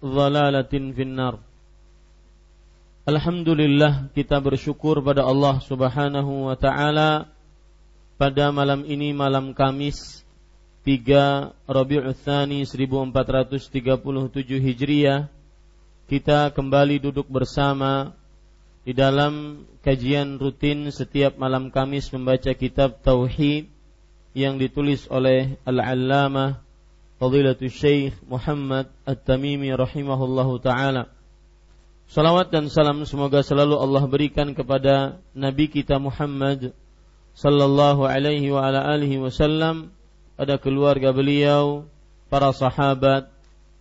dhalalatin finnar. Alhamdulillah, kita bersyukur pada Allah Subhanahu wa taala pada malam ini, malam Kamis 3 Rabi'ul Thani 1437 Hijriah, kita kembali duduk bersama di dalam kajian rutin setiap malam Kamis membaca kitab Tauhid yang ditulis oleh Al-Allamah Fadilatul Syekh Muhammad At-Tamimi rahimahullahu ta'ala. Salawat dan salam semoga selalu Allah berikan kepada Nabi kita Muhammad sallallahu alaihi wa ala alihi wasallam, pada keluarga beliau, para sahabat,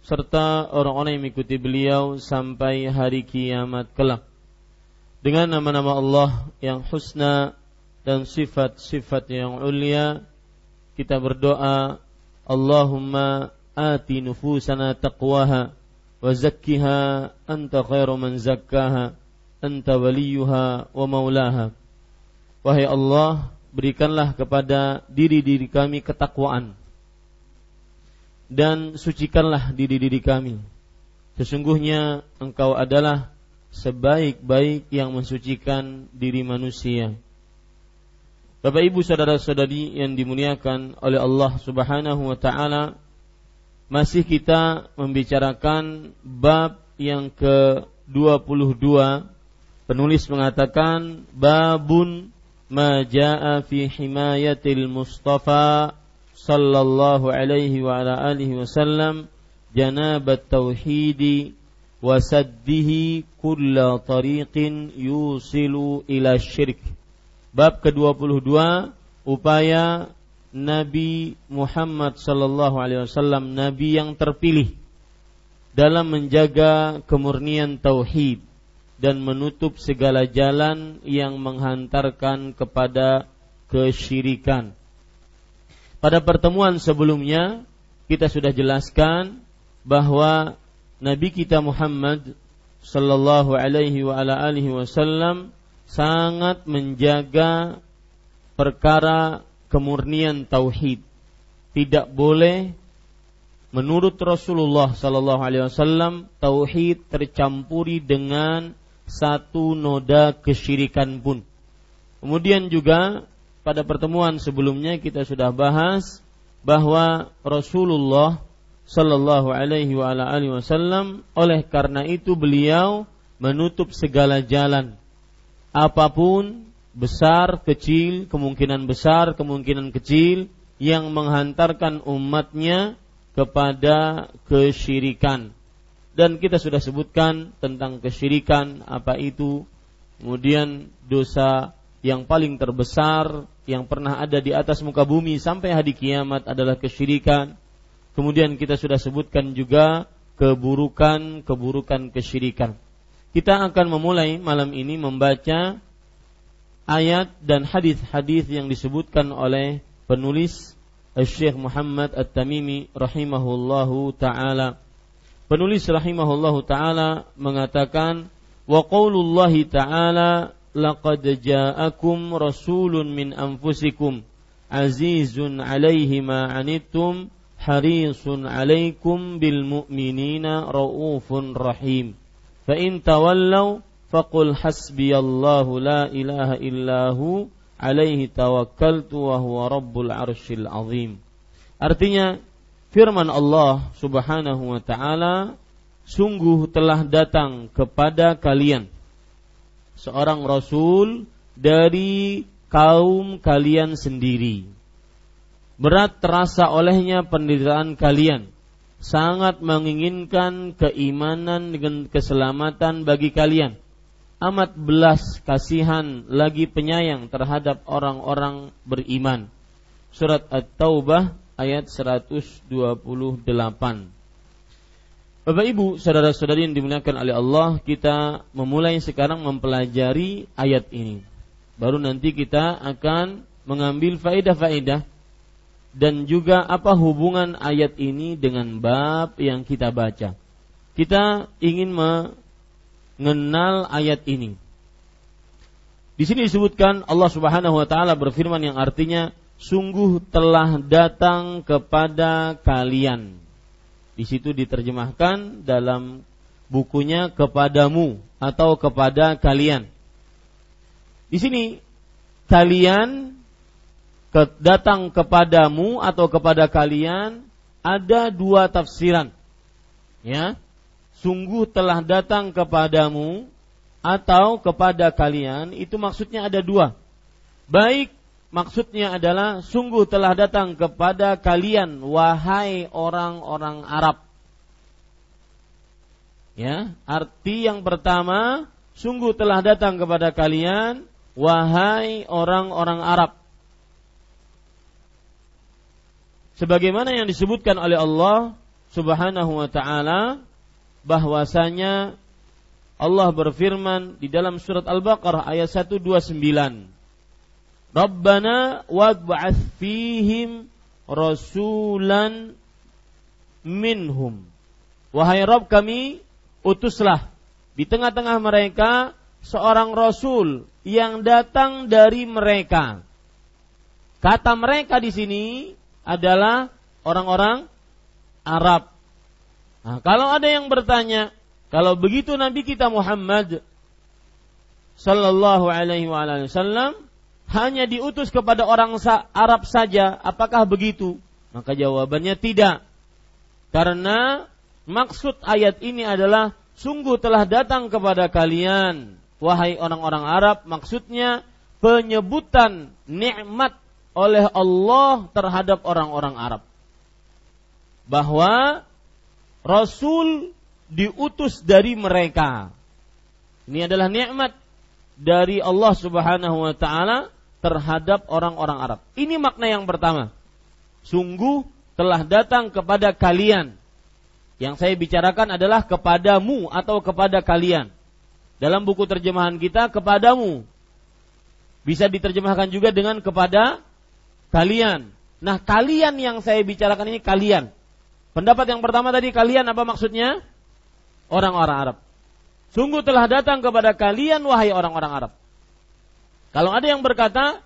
serta orang-orang yang mengikuti beliau sampai hari kiamat kelak. Dengan nama-nama Allah yang husna dan sifat-sifat yang ulia, kita berdoa, Allahumma ati nufusana taqwaha wa zakkiha anta khairu man zakkaha anta waliyuha wa maulaha. Wahai Allah, berikanlah kepada diri-diri kami ketakwaan dan sucikanlah diri-diri kami. Sesungguhnya Engkau adalah sebaik-baik yang mensucikan diri manusia. Bapak ibu saudara-saudari yang dimuliakan oleh Allah subhanahu wa ta'ala, masih kita membicarakan bab yang ke-22. Penulis mengatakan, Babun ma ja'a fi himayatil Mustafa sallallahu alaihi wa ala alihi wa sallam janabat tauhidi wa saddihi kulla tariqin yusilu ila syirk. Bab ke-22, upaya Nabi Muhammad sallallahu alaihi wasallam, nabi yang terpilih dalam menjaga kemurnian tauhid dan menutup segala jalan yang menghantarkan kepada kesyirikan. Pada pertemuan sebelumnya kita sudah jelaskan bahwa Nabi kita Muhammad sallallahu alaihi wa ala alihi wasallam sangat menjaga perkara kemurnian tauhid. Tidak boleh menurut Rasulullah sallallahu alaihi wasallam tauhid tercampuri dengan satu noda kesyirikan pun. Kemudian juga pada pertemuan sebelumnya kita sudah bahas bahwa Rasulullah sallallahu alaihi wa ala alihi wasallam oleh karena itu beliau menutup segala jalan, apapun besar, kecil, kemungkinan besar, kemungkinan kecil yang menghantarkan umatnya kepada kesyirikan. Dan kita sudah sebutkan tentang kesyirikan, apa itu, Kemudian dosa yang paling terbesar yang pernah ada di atas muka bumi sampai hari kiamat adalah kesyirikan. Kemudian kita sudah sebutkan juga keburukan kesyirikan. Kita akan memulai malam ini membaca ayat dan hadis-hadis yang disebutkan oleh penulis Syekh Muhammad At-Tamimi rahimahullahu ta'ala. Penulis rahimahullahu ta'ala mengatakan, wa qaulullahi ta'ala laqad ja'akum rasulun min anfusikum azizun alaihi ma anittum harisun alaikum bil mu'minina raufun rahim. Fa in tawallaw faqul hasbiyallahu la ilaha illahu alaihi tawakkaltu wa huwa rabbul arsyil azim. Artinya firman Allah subhanahu wa ta'ala, sungguh telah datang kepada kalian seorang rasul dari kaum kalian sendiri. Berat terasa olehnya penderitaan kalian, sangat menginginkan keimanan dan keselamatan bagi kalian, amat belas kasihan lagi penyayang terhadap orang-orang beriman. Surat At-Taubah ayat 128. Bapak Ibu, saudara-saudari yang dimuliakan oleh Allah, kita memulai sekarang mempelajari ayat ini. Baru nanti kita akan mengambil faedah-faedah dan juga apa hubungan ayat ini dengan bab yang kita baca. Kita ingin mengenal ayat ini. Di sini disebutkan Allah Subhanahu wa taala berfirman yang artinya, sungguh telah datang kepada kalian. Di situ diterjemahkan dalam bukunya kepadamu atau kepada kalian. Di sini kalian, datang kepadamu atau kepada kalian, ada dua tafsiran. Ya. Sungguh telah datang kepadamu atau kepada kalian, itu maksudnya ada dua. Baik, maksudnya adalah sungguh telah datang kepada kalian wahai orang-orang Arab. Ya, arti yang pertama, sungguh telah datang kepada kalian wahai orang-orang Arab. Sebagaimana yang disebutkan oleh Allah Subhanahu wa ta'ala, bahwasanya Allah berfirman di dalam surat Al-Baqarah ayat 129. Rabbana wab'ats fihim rasulan minhum. Wahai Rabb kami, utuslah di tengah-tengah mereka seorang rasul yang datang dari mereka. Kata mereka di sini adalah orang-orang Arab. Nah, kalau ada yang bertanya, kalau begitu Nabi kita Muhammad sallallahu alaihi wasallam hanya diutus kepada orang Arab saja, apakah begitu? Maka jawabannya tidak. Karena maksud ayat ini adalah sungguh telah datang kepada kalian wahai orang-orang Arab, maksudnya penyebutan nikmat oleh Allah terhadap orang-orang Arab. Bahwa rasul diutus dari mereka. Ini adalah nikmat dari Allah Subhanahu wa ta'ala terhadap orang-orang Arab. Ini makna yang pertama. Sungguh telah datang kepada kalian. Yang saya bicarakan adalah kepadamu atau kepada kalian. Dalam buku terjemahan kita, kepadamu. Bisa diterjemahkan juga dengan kepada kalian. Nah, kalian yang saya bicarakan ini kalian. Pendapat yang pertama tadi, kalian apa maksudnya? Orang-orang Arab. Sungguh telah datang kepada kalian wahai orang-orang Arab. Kalau ada yang berkata,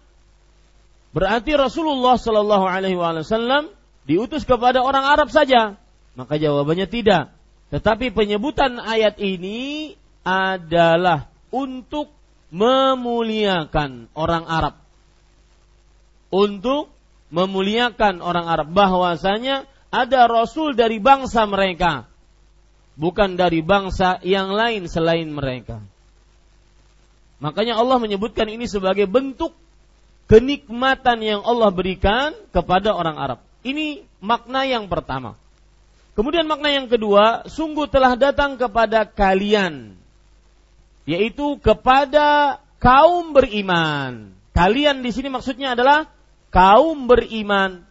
berarti Rasulullah sallallahu alaihi wasallam diutus kepada orang Arab saja. Maka jawabannya tidak. Tetapi penyebutan ayat ini adalah untuk memuliakan orang Arab. Untuk memuliakan orang Arab, bahwasanya ada rasul dari bangsa mereka, bukan dari bangsa yang lain selain mereka. Makanya Allah menyebutkan ini sebagai bentuk kenikmatan yang Allah berikan kepada orang Arab. Ini makna yang pertama. Kemudian makna yang kedua, sungguh telah datang kepada kalian. yaitu kepada kaum beriman. Kalian di sini maksudnya adalah kaum beriman.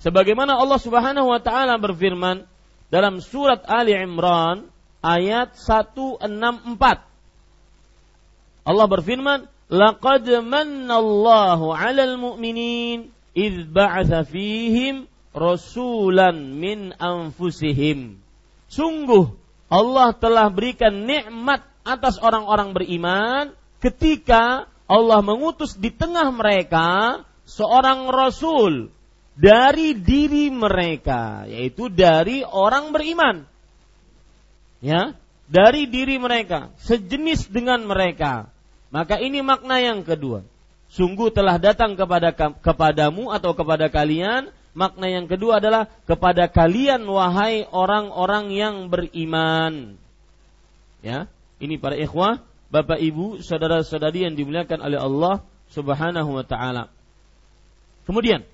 Sebagaimana Allah Subhanahu wa taala berfirman dalam surat Ali Imran ayat 164. Allah berfirman, "Laqad mannallahu 'alal mu'minin idz ba'atsa fihim rasulan min anfusihim." Sungguh Allah telah berikan nikmat atas orang-orang beriman ketika Allah mengutus di tengah mereka seorang rasul dari diri mereka, yaitu dari orang beriman. Ya, dari diri mereka, sejenis dengan mereka. Maka ini makna yang kedua. Sungguh telah datang kepadamu atau kepada kalian. Makna yang kedua adalah kepada kalian wahai orang-orang yang beriman. Ya, ini para ikhwah, bapak ibu, saudara-saudari yang dimuliakan oleh Allah Subhanahu wa taala. Kemudian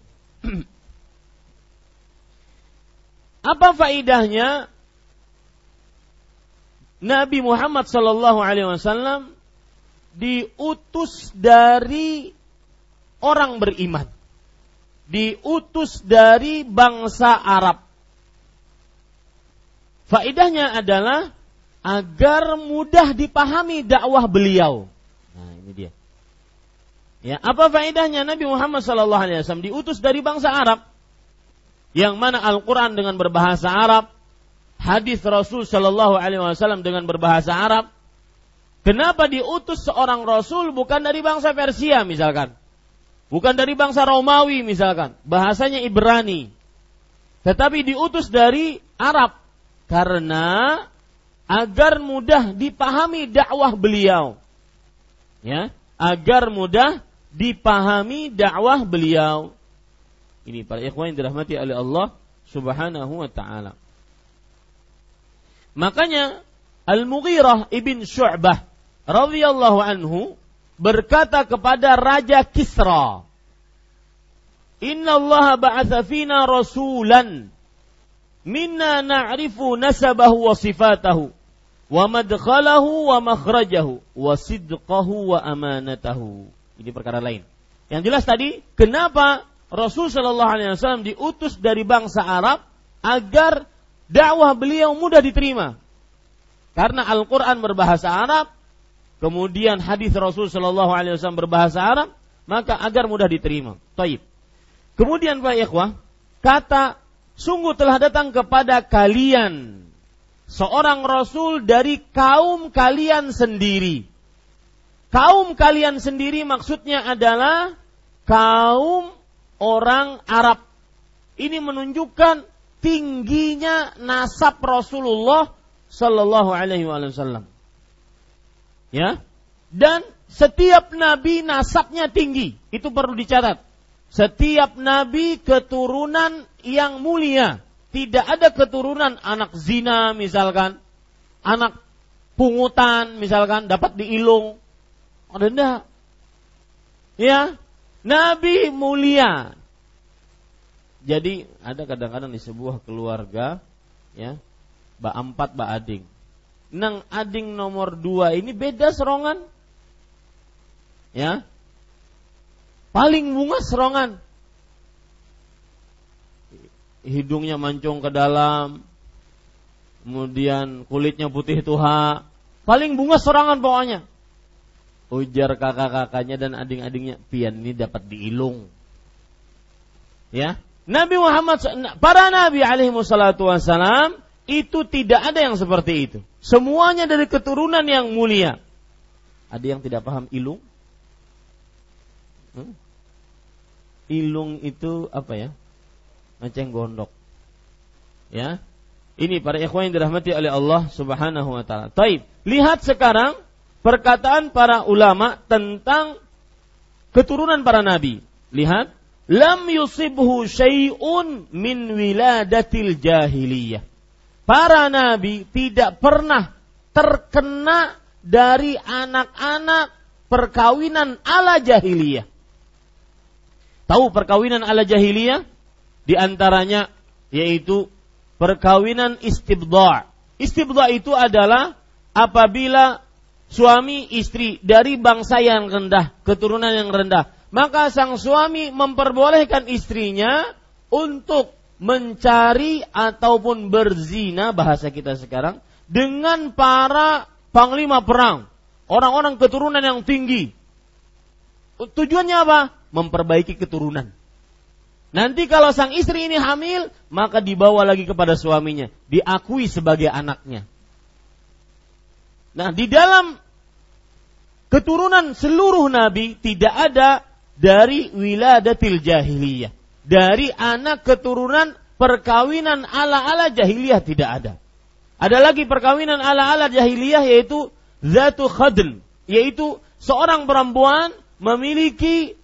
apa faedahnya Nabi Muhammad sallallahu alaihi wasallam diutus dari orang beriman, diutus dari bangsa Arab? Faedahnya adalah agar mudah dipahami dakwah beliau. Nah, ini dia. Ya, apa faedahnya Nabi Muhammad sallallahu alaihi wasallam diutus dari bangsa Arab, yang mana Al-Qur'an dengan berbahasa Arab, hadis Rasul sallallahu alaihi wasallam dengan berbahasa Arab? Kenapa diutus seorang rasul bukan dari bangsa Persia misalkan? Bukan dari bangsa Romawi misalkan, bahasanya Ibrani. Tetapi diutus dari Arab karena agar mudah dipahami dakwah beliau. Ya, agar mudah dipahami dakwah beliau. Ini para ikhwan yang dirahmati oleh Allah Subhanahu wa taala. Makanya Al-Mughirah ibn Shu'bah radhiyallahu anhu berkata kepada Raja Kisra, "Inna Allah ba'atha fina rasulan minna na'rifu nasabahu wa sifatahu wa madkhalahu wa makhrajahu wa sidqahu wa amanatahu." Ini perkara lain. Yang jelas tadi, kenapa Rasul sallallahu alaihi wasallam diutus dari bangsa Arab? Agar dakwah beliau mudah diterima. Karena Al-Qur'an berbahasa Arab, kemudian hadis Rasul sallallahu alaihi wasallam berbahasa Arab, maka agar mudah diterima. Taib. Kemudian para ikhwah, kata sungguh telah datang kepada kalian seorang rasul dari kaum kalian sendiri. Kaum kalian sendiri maksudnya adalah kaum orang Arab. Ini menunjukkan tingginya nasab Rasulullah sallallahu alaihi wasallam. Ya. Dan setiap nabi nasabnya tinggi, itu perlu dicatat. Setiap nabi keturunan yang mulia, tidak ada keturunan anak zina misalkan, anak pungutan misalkan dapat diilung. Ada enggak? Ya. Nabi mulia. Jadi ada kadang-kadang di sebuah keluarga, ya, Mbak Ampat, Mbak Ading, Nang Ading nomor 2 ini beda serongan, ya, paling bunga serongan, hidungnya mancung ke dalam, kemudian kulitnya putih tuha, paling bunga serongan pokoknya. Ujar kakak-kakaknya dan ading-adingnya, pian ini dapat diilung, ya. Nabi Muhammad, para nabi alaihi wassalatu wassalam itu tidak ada yang seperti itu. Semuanya dari keturunan yang mulia. Ada yang tidak paham ilung? Ilung itu apa ya? Macam gondok. Ya. Ini para ikhwan yang dirahmati oleh Allah Subhanahu wa taala. Taib. Lihat sekarang perkataan para ulama tentang keturunan para nabi. Lihat, lam yusibhu syai'un min wiladatil jahiliyah. Para nabi tidak pernah terkena dari anak-anak perkawinan ala jahiliyah. Tahu perkawinan ala jahiliyah? Di antaranya yaitu perkawinan istibdha'. Istibdha' itu adalah apabila suami istri dari bangsa yang rendah, keturunan yang rendah, maka sang suami memperbolehkan istrinya untuk mencari ataupun berzina, bahasa kita sekarang, dengan para panglima perang, orang-orang keturunan yang tinggi. Tujuannya apa? Memperbaiki keturunan. Nanti kalau sang istri ini hamil, maka dibawa lagi kepada suaminya, diakui sebagai anaknya. Nah, di dalam keturunan seluruh Nabi tidak ada dari wiladatil jahiliyah, dari anak keturunan perkawinan ala-ala jahiliyah tidak ada. Ada lagi perkawinan ala-ala jahiliyah, yaitu zatu khadl, yaitu seorang perempuan memiliki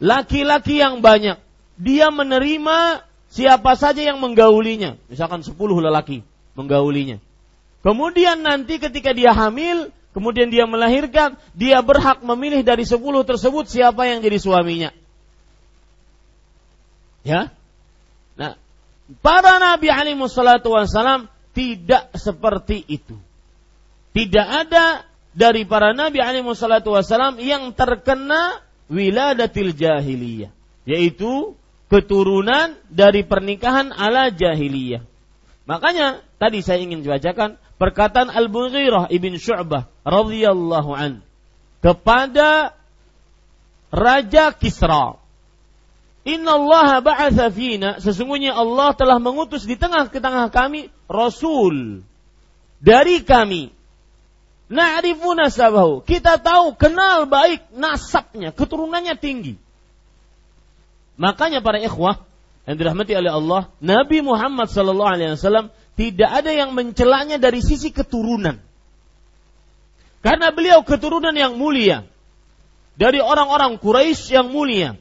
laki-laki yang banyak. Dia menerima siapa saja yang menggaulinya. Misalkan 10 lelaki menggaulinya. Kemudian nanti ketika dia hamil, kemudian dia melahirkan, dia berhak memilih dari 10 tersebut siapa yang jadi suaminya. Ya. Nah, para Nabi alaihi wassalatu wassalam tidak seperti itu. Tidak ada dari para Nabi alaihi wassalatu wassalam yang terkena wiladatil jahiliyah, yaitu keturunan dari pernikahan ala jahiliyah. Makanya tadi saya ingin bacakan perkataan Al-Mughirah ibn Shu'bah radhiyallahu an kepada Raja Kisra. Innallaha ba'atha fina, sesungguhnya Allah telah mengutus di tengah kami rasul dari kami. Na'rifu nasabahu, kita tahu, kenal baik nasabnya, keturunannya tinggi. Makanya para ikhwah yang dirahmati oleh Allah, Nabi Muhammad sallallahu alaihi wasallam tidak ada yang mencelanya dari sisi keturunan. Karena beliau keturunan yang mulia, dari orang-orang Quraisy yang mulia.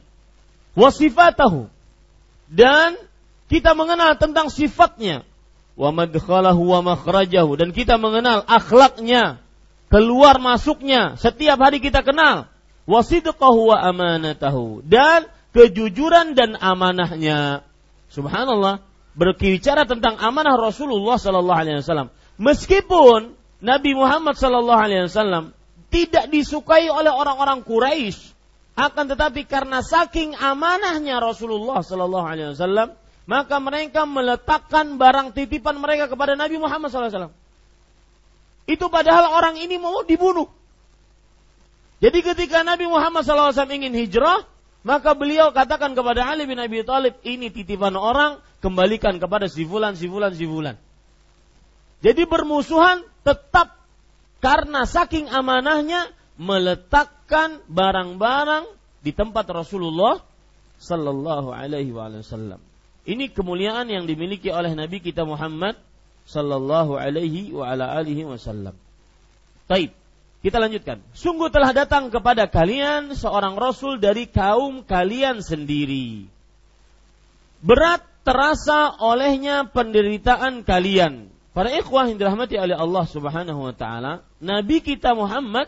Wa sifatahu, dan kita mengenal tentang sifatnya. Wa madkhalahu wa makhrajahu, dan kita mengenal akhlaknya, keluar masuknya, setiap hari kita kenal. Wa sidqahu wa amanatahu, dan kejujuran dan amanahnya. Subhanallah, berbicara tentang amanah Rasulullah sallallahu alaihi wasallam. Meskipun Nabi Muhammad sallallahu alaihi wasallam tidak disukai oleh orang-orang Quraisy, akan tetapi karena saking amanahnya Rasulullah sallallahu alaihi wasallam, maka mereka meletakkan barang titipan mereka kepada Nabi Muhammad sallallahu alaihi wasallam. Itu padahal orang ini mau dibunuh. Jadi ketika Nabi Muhammad sallallahu alaihi wasallam ingin hijrah, maka beliau katakan kepada Ali bin Abi Thalib, ini titipan orang, kembalikan kepada si fulan. Jadi bermusuhan tetap karena saking amanahnya meletakkan barang-barang di tempat Rasulullah sallallahu alaihi wasallam. Ini kemuliaan yang dimiliki oleh Nabi kita Muhammad sallallahu alaihi wa ala alihi wasallam. Baik. Kita lanjutkan. Sungguh telah datang kepada kalian seorang rasul dari kaum kalian sendiri. Berat terasa olehnya penderitaan kalian. Para ikhwah yang dirahmati oleh Allah Subhanahu wa taala, Nabi kita Muhammad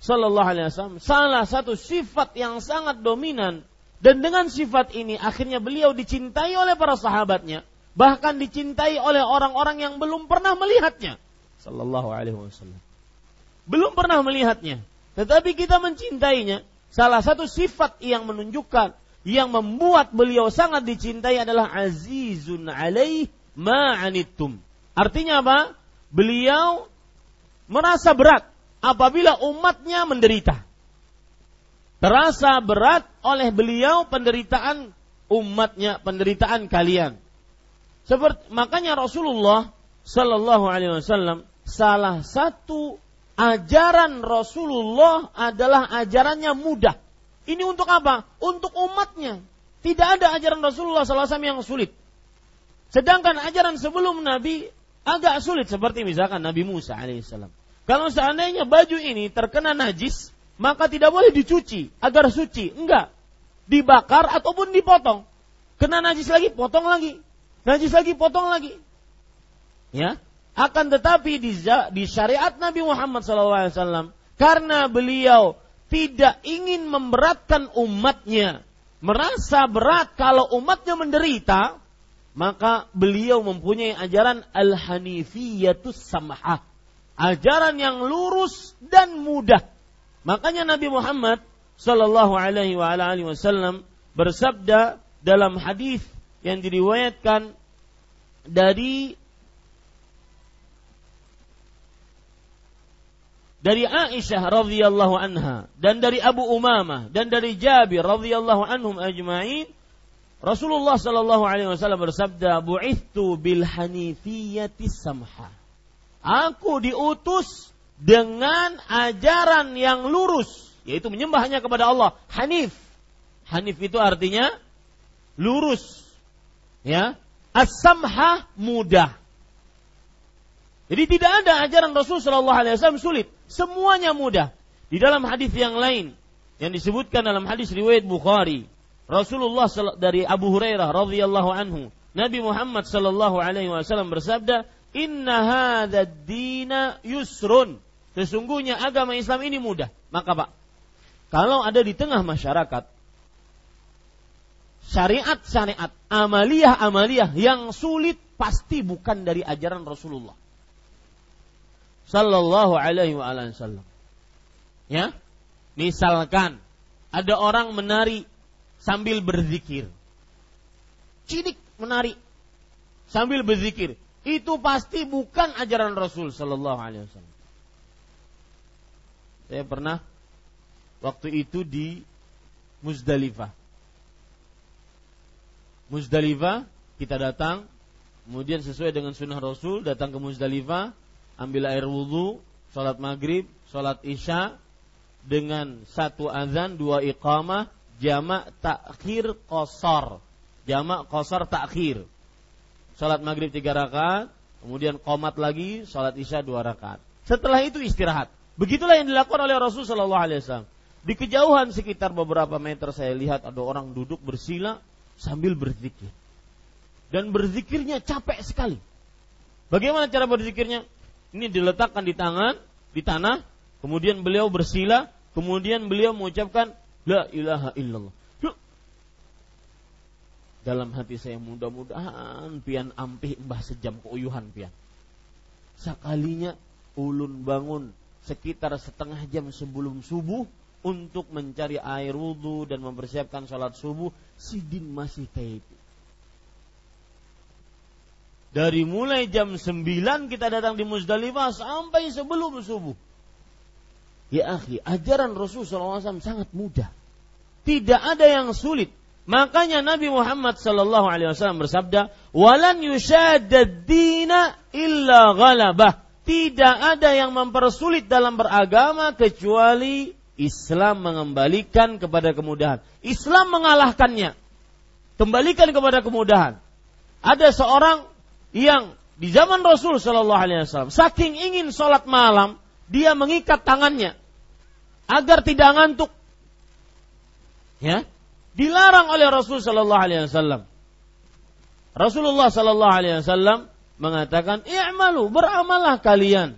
sallallahu alaihi wasallam salah satu sifat yang sangat dominan, dan dengan sifat ini akhirnya beliau dicintai oleh para sahabatnya, bahkan dicintai oleh orang-orang yang belum pernah melihatnya sallallahu alaihi wasallam. Belum pernah melihatnya, tetapi kita mencintainya. Salah satu sifat yang menunjukkan, yang membuat beliau sangat dicintai adalah azizun alaih ma'anittum. Artinya apa? Beliau merasa berat apabila umatnya menderita. Terasa berat oleh beliau penderitaan umatnya, penderitaan kalian. Makanya Rasulullah sallallahu alaihi wasallam, salah satu ajaran Rasulullah adalah ajarannya mudah. Ini untuk apa? Untuk umatnya. Tidak ada ajaran Rasulullah sallallahu alaihi wasallam yang sulit. Sedangkan ajaran sebelum Nabi agak sulit, seperti misalkan Nabi Musa alaihissalam. Kalau seandainya baju ini terkena najis, maka tidak boleh dicuci agar suci. Enggak. Dibakar ataupun dipotong. Kena najis lagi, potong lagi. Najis lagi, potong lagi. Ya. Akan tetapi di syariat Nabi Muhammad SAW, karena beliau tidak ingin memberatkan umatnya, merasa berat kalau umatnya menderita, maka beliau mempunyai ajaran al-hanifiyatus samhah, ajaran yang lurus dan mudah. Makanya Nabi Muhammad sallallahu alaihi wasallam bersabda dalam hadis yang diriwayatkan dari Aisyah radhiyallahu anha dan dari Abu Umamah dan dari Jabir radhiyallahu anhum ajma'in, Rasulullah sallallahu alaihi wasallam bersabda, "Bu'ithu bil hanifiyati samha." Aku diutus dengan ajaran yang lurus, yaitu menyembah hanya kepada Allah. Hanif. Hanif itu artinya lurus. Ya. As-samha mudah. Jadi tidak ada ajaran Rasul sallallahu alaihi wasallam sulit, semuanya mudah. Di dalam hadis yang lain yang disebutkan dalam hadis riwayat Bukhari, Rasulullah dari Abu Hurairah radhiyallahu anhu, Nabi Muhammad sallallahu alaihi wasallam bersabda, "Inna hadzal dina yusrun." Sesungguhnya agama Islam ini mudah. Maka Pak, kalau ada di tengah masyarakat syariat-syariat, amaliyah-amaliyah yang sulit, pasti bukan dari ajaran Rasulullah sallallahu alaihi wasallam. Ya? Misalkan ada orang menari sambil berzikir. Cilik menari sambil berzikir. Itu pasti bukan ajaran Rasul sallallahu alaihi wasallam. Saya pernah waktu itu di Muzdalifah, kita datang, kemudian sesuai dengan sunnah Rasul, datang ke Muzdalifah, ambil air wudu, sholat maghrib, sholat isya, dengan satu azan, dua iqamah, jamak takhir qasar. Jamak qasar takhir. Sholat maghrib 3 rakaat, kemudian qomat lagi, sholat isya 2 rakaat. Setelah itu istirahat. Begitulah yang dilakukan oleh Rasul sallallahu alaihi wasallam. Di kejauhan sekitar beberapa meter saya lihat ada orang duduk bersila sambil berzikir. Dan berzikirnya capek sekali. Bagaimana cara berzikirnya? Ini diletakkan di tangan, di tanah, kemudian beliau bersila, kemudian beliau mengucapkan la ilaha illallah. Dalam hati saya, mudah-mudahan pian ampih mbah sejam keuyuhan pian. Sekalinya ulun bangun sekitar setengah jam sebelum subuh untuk mencari air wudu dan mempersiapkan sholat subuh, sidin masih taib. Dari mulai jam 9 kita datang di Muzdalifah sampai sebelum subuh. Ya akhi, ajaran Rasulullah SAW sangat mudah, tidak ada yang sulit. Makanya Nabi Muhammad SAW bersabda, "Walan yushadad dina illa ghalabah." Tidak ada yang mempersulit dalam beragama kecuali Islam mengembalikan kepada kemudahan. Islam mengalahkannya. Kembalikan kepada kemudahan. Ada seorang yang di zaman Rasul sallallahu alaihi wasallam saking ingin salat malam, dia mengikat tangannya agar tidak ngantuk. Ya? Dilarang oleh Rasul sallallahu alaihi wasallam. Rasulullah sallallahu alaihi wasallam mengatakan, "I'malu, beramalah kalian.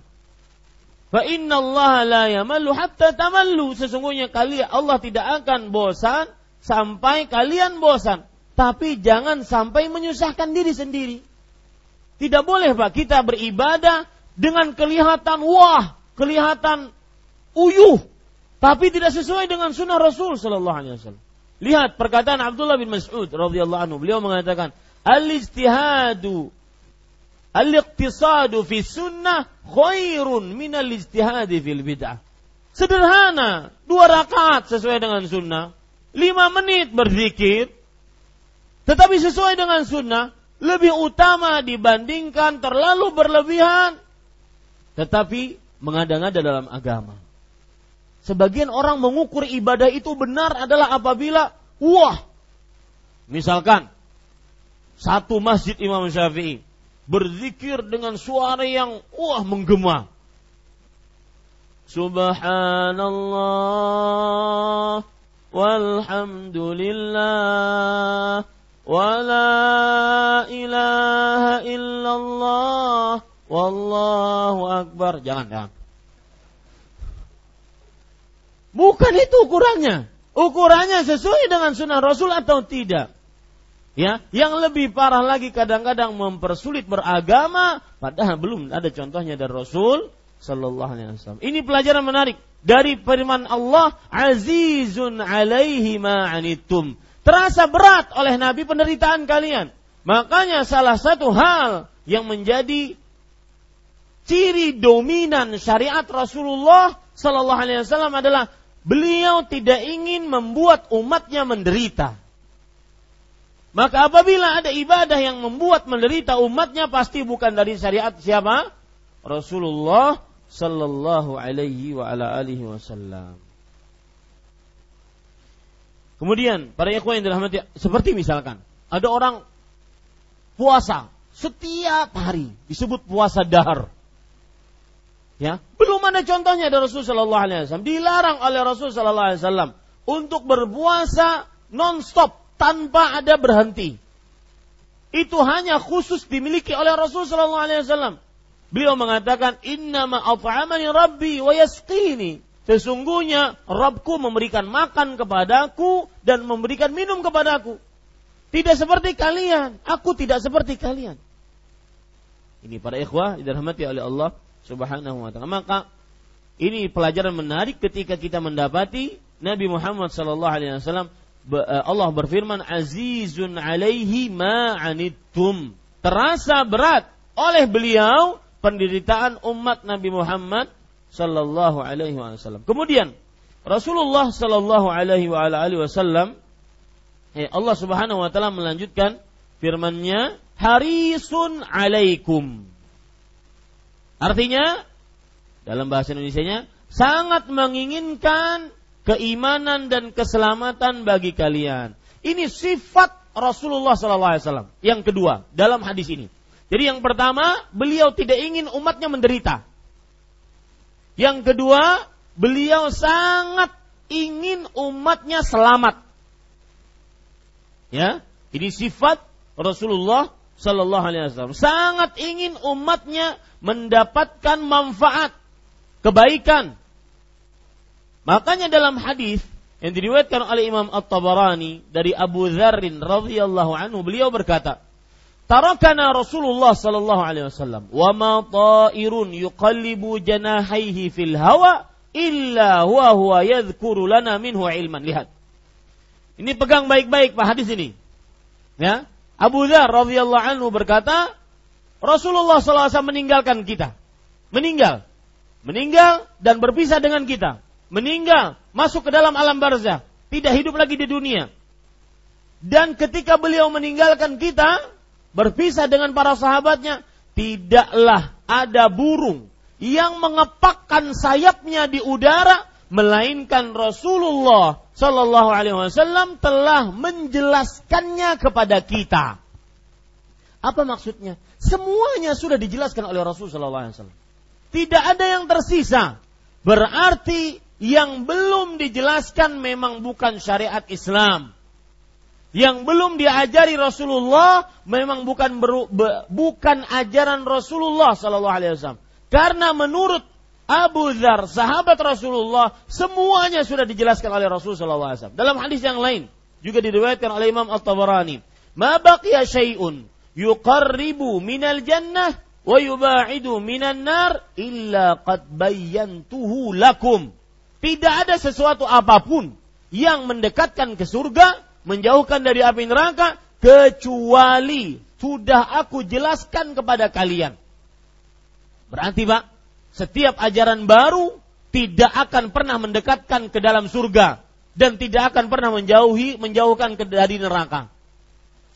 Fa inna Allah la yamallu hatta tamallu." Sesungguhnya kalian, Allah tidak akan bosan sampai kalian bosan. Tapi jangan sampai menyusahkan diri sendiri. Tidak boleh Pak, kita beribadah dengan kelihatan wah, kelihatan uyuh, tapi tidak sesuai dengan sunnah Rasul sallallahu alaihi wasallam. Lihat perkataan Abdullah bin Mas'ud radhiyallahu anhu. Beliau mengatakan, "Al-ijtihadu al-iqtisadu fi sunnah khairun minal ijtihadi fil bid'ah." Sederhana, 2 rakaat sesuai dengan sunnah, 5 menit berzikir, tetapi sesuai dengan sunnah, lebih utama dibandingkan terlalu berlebihan, tetapi mengada-ngada dalam agama. Sebagian orang mengukur ibadah itu benar adalah apabila wah, misalkan satu masjid Imam Syafi'i berzikir dengan suara yang wah, menggema. Subhanallah walhamdulillah wala ilaha illallah wallahu akbar. Jangan. Bukan itu ukurannya. Ukurannya sesuai dengan sunnah Rasul atau tidak. Ya, yang lebih parah lagi kadang-kadang mempersulit beragama padahal belum ada contohnya dari Rasul sallallahu alaihi wasallam. Ini pelajaran menarik dari firman Allah, azizun alaihi ma anittum. Terasa berat oleh Nabi penderitaan kalian. Makanya salah satu hal yang menjadi ciri dominan syariat Rasulullah sallallahu alaihi wasallam adalah beliau tidak ingin membuat umatnya menderita. Maka apabila ada ibadah yang membuat menderita umatnya, pasti bukan dari syariat siapa? Rasulullah sallallahu alaihi wa ala alihi wasallam. Kemudian para ikhwan yang dirahmati, seperti misalkan ada orang puasa setiap hari, disebut puasa dahar. Ya, belum ada contohnya dari Rasul sallallahu alaihi wasallam. Dilarang oleh Rasul sallallahu alaihi wasallam untuk berpuasa non-stop tanpa ada berhenti. Itu hanya khusus dimiliki oleh Rasul sallallahu alaihi wasallam. Beliau mengatakan, innama at'amani rabbi wa yasqini. Sesungguhnya Rabbku memberikan makan kepadaku dan memberikan minum kepadaku. Tidak seperti kalian, aku tidak seperti kalian. Ini para ikhwah dirahmati oleh Allah Subhanahu wa taala. Maka ini pelajaran menarik ketika kita mendapati Nabi Muhammad sallallahu alaihi wasallam, Allah berfirman, azizun alaihi ma'anittum. Terasa berat oleh beliau penderitaan umat Nabi Muhammad sallallahu alaihi wasallam. Kemudian Rasulullah sallallahu alaihi wa alihi wasallam, Allah Subhanahu wa taala melanjutkan firman-Nya, harisun alaikum. Artinya dalam bahasa Indonesianya, sangat menginginkan keimanan dan keselamatan bagi kalian. Ini sifat Rasulullah sallallahu alaihi wasallam yang kedua dalam hadis ini. Jadi yang pertama, beliau tidak ingin umatnya menderita. Yang kedua, beliau sangat ingin umatnya selamat. Ya, ini sifat Rasulullah sallallahu alaihi wasallam. Sangat ingin umatnya mendapatkan manfaat, kebaikan. Makanya dalam hadis yang diriwayatkan oleh Imam At-Tabarani dari Abu Dzarr radhiyallahu anhu, beliau berkata, tarakana Rasulullah sallallahu alaihi wasallam wa ma ta'irun yuqallibu janahaihi fil hawa illa huwa yadhkuru lana minhu ilman. Lihat. Ini pegang baik-baik Pak hadis ini. Ya. Abu Dzarr radhiyallahu anhu berkata, Rasulullah sallallahu alaihi wasallam meninggalkan kita. Meninggal dan berpisah dengan kita. Meninggal, masuk ke dalam alam barzah, tidak hidup lagi di dunia. Dan ketika beliau meninggalkan kita, berpisah dengan para sahabatnya, tidaklah ada burung yang mengepakkan sayapnya di udara, melainkan Rasulullah sallallahu alaihi wasallam telah menjelaskannya kepada kita. Apa maksudnya? Semuanya sudah dijelaskan oleh Rasul sallallahu alaihi wasallam. Tidak ada yang tersisa. Berarti yang belum dijelaskan memang bukan syariat Islam. Yang belum diajari Rasulullah memang bukan ajaran Rasulullah sallallahu alaihi wasallam. Karena menurut Abu Dzarr, sahabat Rasulullah, semuanya sudah dijelaskan oleh Rasul sallallahu alaihi wasallam. Dalam hadis yang lain juga diriwayatkan oleh Imam At-Tabarani, "Ma baqiya syai'un yuqarribu minal jannah wa yuba'idu minan nar illa qad bayyantuhu lakum." Tidak ada sesuatu apapun yang mendekatkan ke surga, menjauhkan dari api neraka, kecuali sudah aku jelaskan kepada kalian. Berarti Pak, setiap ajaran baru tidak akan pernah mendekatkan ke dalam surga dan tidak akan pernah menjauhkan dari neraka.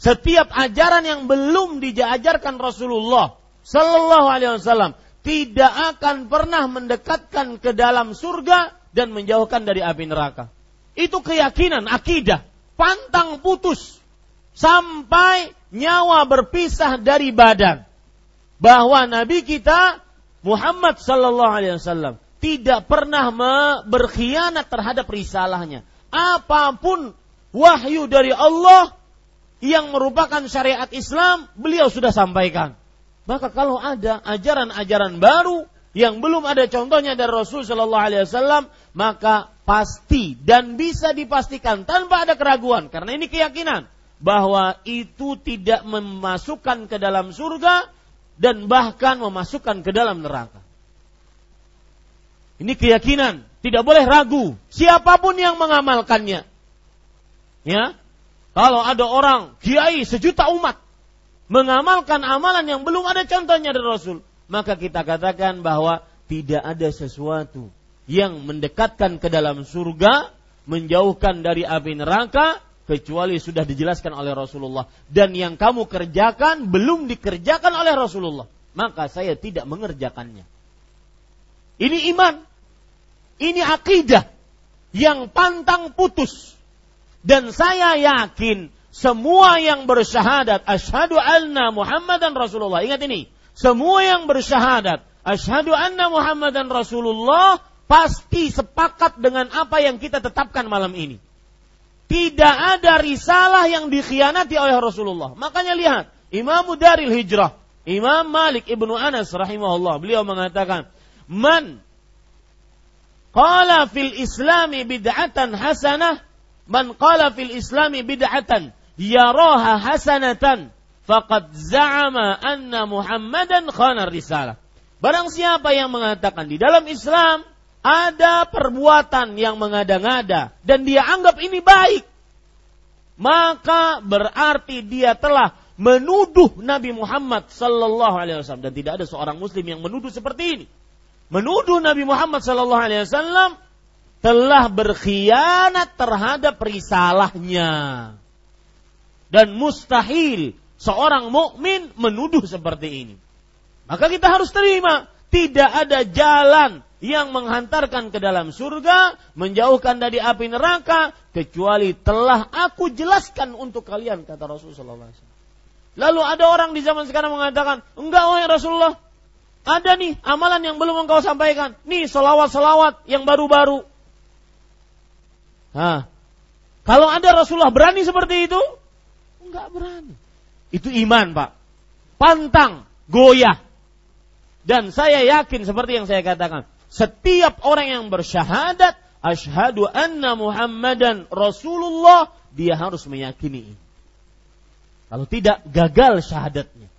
Setiap ajaran yang belum diajarkan Rasulullah sallallahu alaihi wasallam tidak akan pernah mendekatkan ke dalam surga dan menjauhkan dari api neraka. Itu keyakinan, akidah, pantang putus, sampai nyawa berpisah dari badan, bahwa Nabi kita Muhammad sallallahu alaihi wasallam tidak pernah berkhianat terhadap risalahnya. Apapun wahyu dari Allah yang merupakan syariat Islam, beliau sudah sampaikan. Maka kalau ada ajaran-ajaran baru yang belum ada contohnya dari Rasul sallallahu alaihi wasallam, maka pasti dan bisa dipastikan tanpa ada keraguan, karena ini keyakinan, bahwa itu tidak memasukkan ke dalam surga dan bahkan memasukkan ke dalam neraka. Ini keyakinan, tidak boleh ragu siapapun yang mengamalkannya. Ya. Kalau ada orang kiai sejuta umat mengamalkan amalan yang belum ada contohnya dari Rasul, maka kita katakan bahwa tidak ada sesuatu yang mendekatkan ke dalam surga, menjauhkan dari api neraka, kecuali sudah dijelaskan oleh Rasulullah. Dan yang kamu kerjakan belum dikerjakan oleh Rasulullah, maka saya tidak mengerjakannya. Ini iman, ini akidah yang pantang putus. Dan saya yakin semua yang bersyahadat asyhadu anna Muhammadan Rasulullah, ingat ini, semua yang bersyahadat asyhadu anna Muhammadan Rasulullah pasti sepakat dengan apa yang kita tetapkan malam ini. Tidak ada risalah yang dikhianati oleh Rasulullah. Makanya lihat, Imam Udari Hijrah, Imam Malik Ibn Anas rahimahullah, beliau mengatakan, "Man qala fil islami bid'atan hasanah, man qala fil islami bid'atan yaraha hasanatan, faqad za'ama anna Muhammadan khana risalah." Barang siapa yang mengatakan di dalam Islam ada perbuatan yang mengada-ngada dan dia anggap ini baik, maka berarti dia telah menuduh Nabi Muhammad sallallahu alaihi wasallam. Dan tidak ada seorang muslim yang menuduh seperti ini. Menuduh Nabi Muhammad sallallahu alaihi wasallam telah berkhianat terhadap risalahnya. Dan mustahil seorang mukmin menuduh seperti ini. Maka kita harus terima, tidak ada jalan yang menghantarkan ke dalam surga, menjauhkan dari api neraka, kecuali telah aku jelaskan untuk kalian, kata Rasulullah SAW. Lalu ada orang di zaman sekarang mengatakan, enggak wahai Rasulullah, ada nih amalan yang belum engkau sampaikan, nih selawat-selawat yang baru-baru. Nah, kalau ada Rasulullah berani seperti itu, enggak berani. Itu iman, Pak. Pantang, goyah. Dan saya yakin seperti yang saya katakan, setiap orang yang bersyahadat asyhadu anna Muhammadan Rasulullah, dia harus meyakini. Kalau tidak, gagal syahadatnya.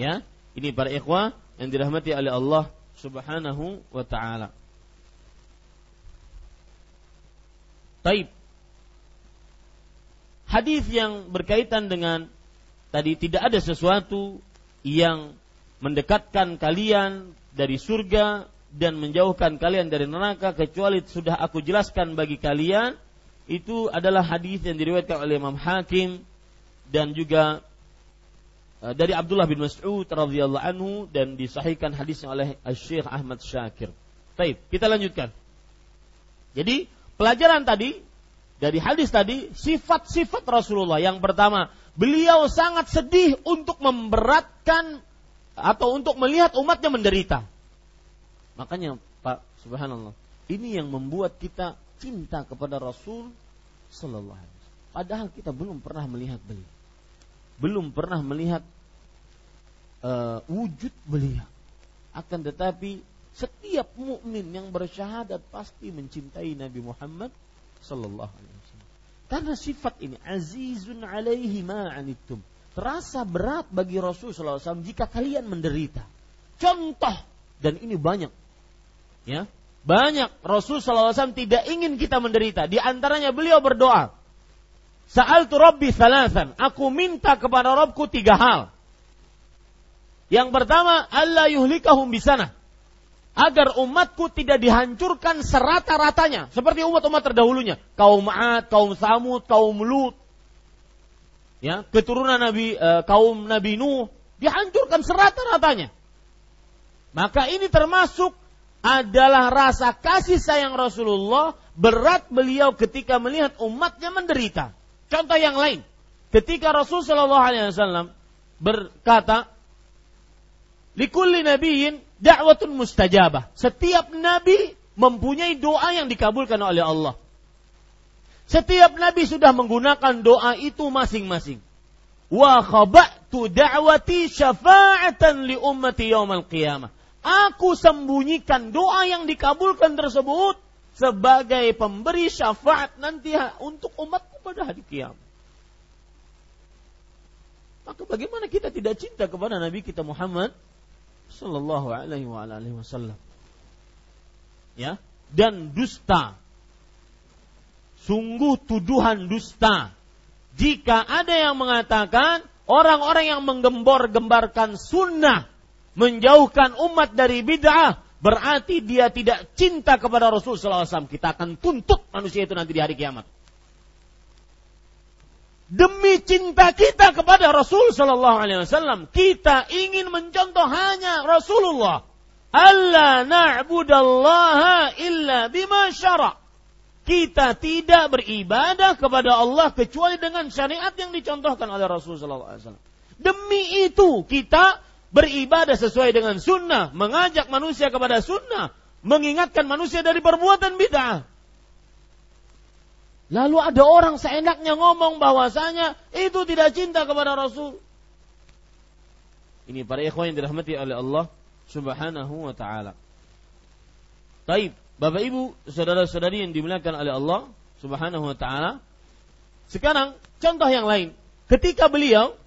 Ya, ini para ikhwah yang dirahmati oleh Allah Subhanahu wa taala. Taib. Hadis yang berkaitan dengan tadi, tidak ada sesuatu yang mendekatkan kalian dari surga dan menjauhkan kalian dari neraka kecuali sudah aku jelaskan bagi kalian, itu adalah hadis yang diriwayatkan oleh Imam Hakim dan juga dari Abdullah bin Mas'ud radhiyallahu anhu, dan disahihkan hadisnya oleh Syekh Ahmad Syakir. Baik, kita lanjutkan. Jadi pelajaran tadi dari hadis tadi, sifat-sifat Rasulullah. Yang pertama, beliau sangat sedih untuk memberatkan atau untuk melihat umatnya menderita. Makanya Pak, subhanallah, ini yang membuat kita cinta kepada Rasul sallallahu alaihi wasallam. Padahal kita belum pernah melihat beliau, belum pernah melihat wujud beliau. Akan tetapi setiap mukmin yang bersyahadat pasti mencintai Nabi Muhammad sallallahu alaihi wasallam. Karena sifat ini, azizun alaihi ma'anittum, terasa berat bagi Rasulullah SAW jika kalian menderita. Contoh, dan ini banyak, ya, banyak. Rasulullah SAW tidak ingin kita menderita. Di antaranya beliau berdoa, "Sa'altu Rabbi thalathan." Aku minta kepada Rabbku tiga hal. Yang pertama, "Alla yuhlikahum bisanah." Agar umatku tidak dihancurkan serata-ratanya seperti umat-umat terdahulunya, kaum 'Ad, kaum Samud, kaum Lut. Ya, keturunan Nabi, kaum Nabi Nuh dihancurkan serata-ratanya. Maka ini termasuk adalah rasa kasih sayang Rasulullah, berat beliau ketika melihat umatnya menderita. Contoh yang lain, ketika Rasul sallallahu alaihi wasallam berkata, "Likulli nabiyyin da'watun mustajabah." Setiap nabi mempunyai doa yang dikabulkan oleh Allah. Setiap nabi sudah menggunakan doa itu masing-masing. "Wa khaba'tu da'wati syafa'atan li ummati yaumal qiyamah." Aku sembunyikan doa yang dikabulkan tersebut sebagai pemberi syafaat nanti untuk umatku pada hari kiamat. Maka bagaimana kita tidak cinta kepada Nabi kita Muhammad sallallahu alaihi wasallam? ya, dan dusta. Sungguh tuduhan dusta. Jika ada yang mengatakan orang-orang yang menggembor-gembarkan sunnah menjauhkan umat dari bid'ah, berarti dia tidak cinta kepada Rasul sallallahu alaihi wasallam. Kita akan tuntut manusia itu nanti di hari kiamat. Demi cinta kita kepada Rasul sallallahu alaihi wasallam, kita ingin mencontoh hanya Rasulullah. Alla na'budallaha illa bima syara'. Kita tidak beribadah kepada Allah kecuali dengan syariat yang dicontohkan oleh Rasulullah SAW. Demi itu kita beribadah sesuai dengan sunnah, mengajak manusia kepada sunnah, mengingatkan manusia dari perbuatan bid'ah. Lalu ada orang seenaknya ngomong bahwasanya itu tidak cinta kepada Rasul. Ini para ikhwan yang dirahmati oleh Allah Subhanahu wa ta'ala. Baik. Bapak ibu, saudara-saudari yang dimuliakan oleh Allah Subhanahu wa ta'ala. Sekarang, contoh yang lain. Ketika beliau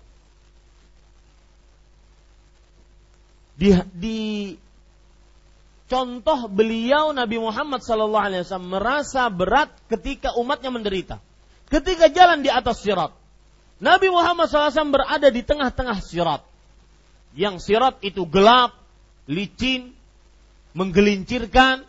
contoh beliau Nabi Muhammad SAW merasa berat ketika umatnya menderita. Ketika jalan di atas sirat, Nabi Muhammad SAW berada di tengah-tengah sirat. Yang sirat itu gelap, licin, menggelincirkan,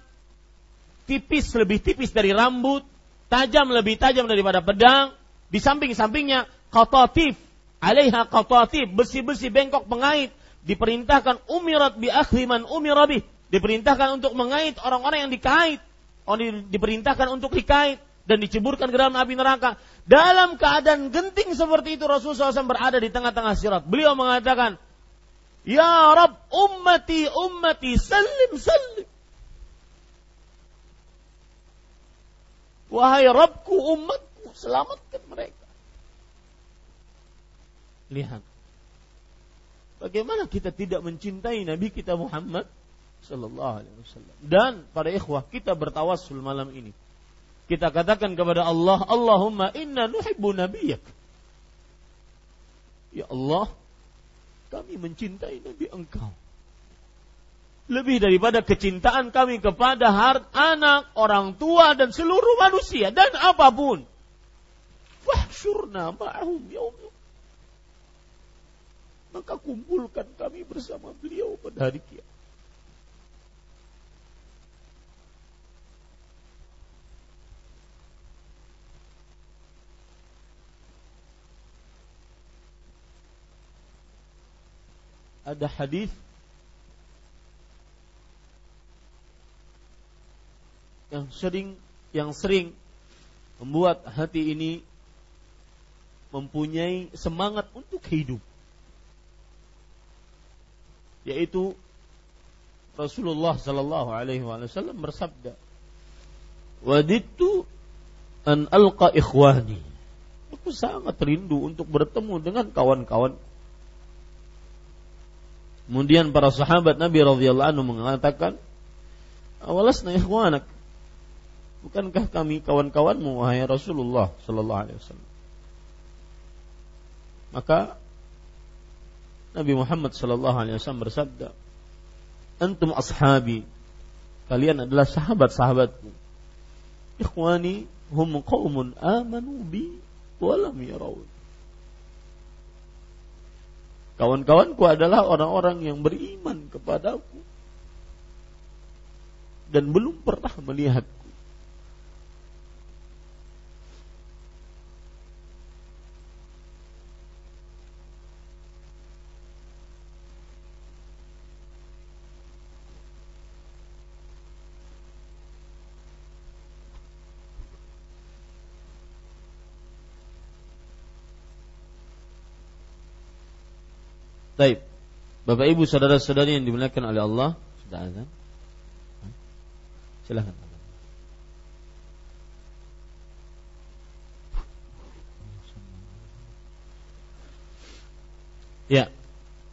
tipis lebih tipis dari rambut, tajam lebih tajam daripada pedang. Di samping-sampingnya qatatif, alaiha qatatif, besi-besi bengkok pengait. Diperintahkan umirat bi akhri man umira bih, diperintahkan untuk mengait orang-orang yang dikait, diperintahkan untuk dikait dan diceburkan ke dalam api neraka. Dalam keadaan genting seperti itu Rasulullah SAW berada di tengah-tengah sirat. Beliau mengatakan, "Ya Rabb, ummati ummati, salim salim." Wahai Rabbku, umatku, selamatkan mereka. Lihat, bagaimana kita tidak mencintai Nabi kita Muhammad Sallallahu Alaihi Wasallam. Dan para ikhwah, kita bertawassul malam ini. Kita katakan kepada Allah, Allahumma inna nuhibbu nabiyak. Ya Allah, kami mencintai Nabi Engkau lebih daripada kecintaan kami kepada harta, anak, orang tua, dan seluruh manusia, dan apapun. Wahsyurna ma'ahum yaumil. Maka kumpulkan kami bersama beliau pada hari kiamat. Ada hadis yang sering membuat hati ini mempunyai semangat untuk hidup, yaitu Rasulullah sallallahu alaihi wasallam bersabda, "Wadidtu an alqa ikhwani." Aku sangat rindu untuk bertemu dengan kawan-kawan. Kemudian para sahabat Nabi radhiyallahu anhu mengatakan, "Awalasna ikhwanak?" Bukankah kami kawan-kawanmu, wahai Rasulullah sallallahu alaihi wasallam? Maka Nabi Muhammad sallallahu alaihi wasallam bersabda, "Antum ashabi." Kalian adalah sahabat-sahabatku. "Ikhwani hum qaumun amanu bi wa lam yarawun." Kawan-kawanku adalah orang-orang yang beriman kepadaku dan belum pernah melihat. Baik, Bapak Ibu saudara-saudari yang dimuliakan oleh Allah, sudah azan. Silakan. Ya,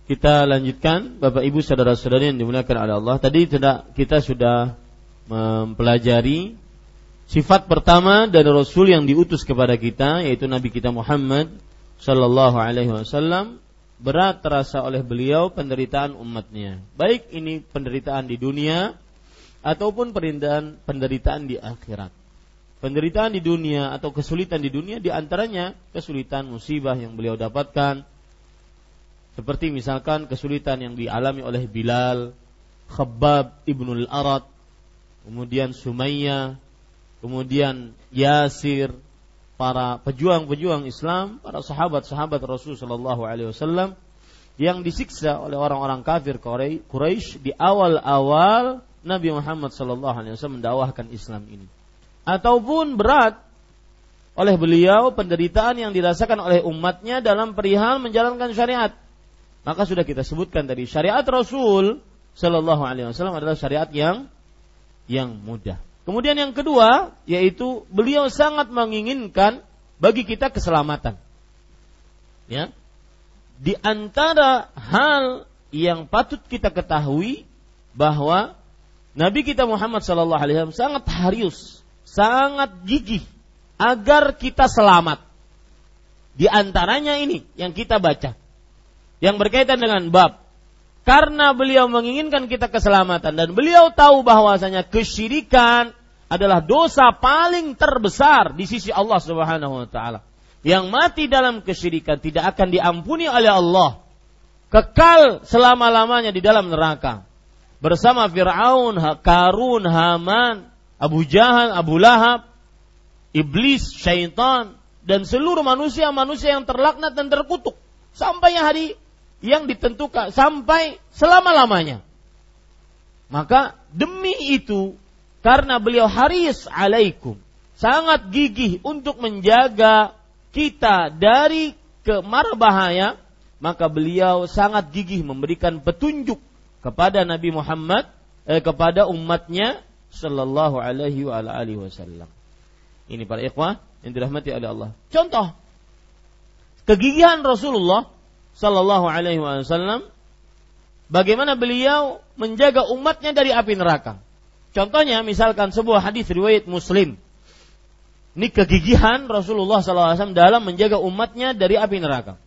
kita lanjutkan Bapak Ibu saudara-saudari yang dimuliakan oleh Allah. Tadi kita sudah mempelajari sifat pertama dari Rasul yang diutus kepada kita, yaitu Nabi kita Muhammad Sallallahu Alaihi Wasallam. Berat terasa oleh beliau penderitaan umatnya. Baik ini penderitaan di dunia ataupun penderitaan di akhirat. Penderitaan di dunia atau kesulitan di dunia di antaranya kesulitan musibah yang beliau dapatkan, seperti misalkan kesulitan yang dialami oleh Bilal, Khabbab ibnul Arad, kemudian Sumayyah, kemudian Yasir, para pejuang-pejuang Islam, para sahabat-sahabat Rasulullah SAW yang disiksa oleh orang-orang kafir Quraisy di awal-awal Nabi Muhammad SAW mendakwahkan Islam ini. Ataupun berat oleh beliau penderitaan yang dirasakan oleh umatnya dalam perihal menjalankan syariat. Maka sudah kita sebutkan tadi, syariat Rasul Shallallahu Alaihi Wasallam adalah syariat yang mudah. Kemudian yang kedua, yaitu beliau sangat menginginkan bagi kita keselamatan. Ya, di antara hal yang patut kita ketahui bahwa Nabi kita Muhammad Shallallahu Alaihi Wasallam sangat harius, sangat gigih agar kita selamat. Di antaranya ini yang kita baca, yang berkaitan dengan bab, karena beliau menginginkan kita keselamatan dan beliau tahu bahwasanya kesyirikan adalah dosa paling terbesar di sisi Allah Subhanahu wa taala. Yang mati dalam kesyirikan tidak akan diampuni oleh Allah, kekal selama-lamanya di dalam neraka bersama Fir'aun, Karun, Haman, Abu Jahal, Abu Lahab, iblis, syaitan, dan seluruh manusia-manusia yang terlaknat dan terkutuk sampai hari yang ditentukan, sampai selama-lamanya. Maka demi itu, karena beliau haris alaikum, sangat gigih untuk menjaga kita dari kemar bahaya, maka beliau sangat gigih memberikan petunjuk kepada Nabi Muhammad, kepada umatnya Sallallahu alaihi wa alihi wasallam. Ini para ikhwah yang dirahmati oleh Allah. Contoh kegigihan Rasulullah Sallallahu alaihi wasallam, bagaimana beliau menjaga umatnya dari api neraka. Contohnya misalkan sebuah hadis riwayat Muslim. Ini kegigihan Rasulullah Sallallahu alaihi wasallam dalam menjaga umatnya dari api neraka.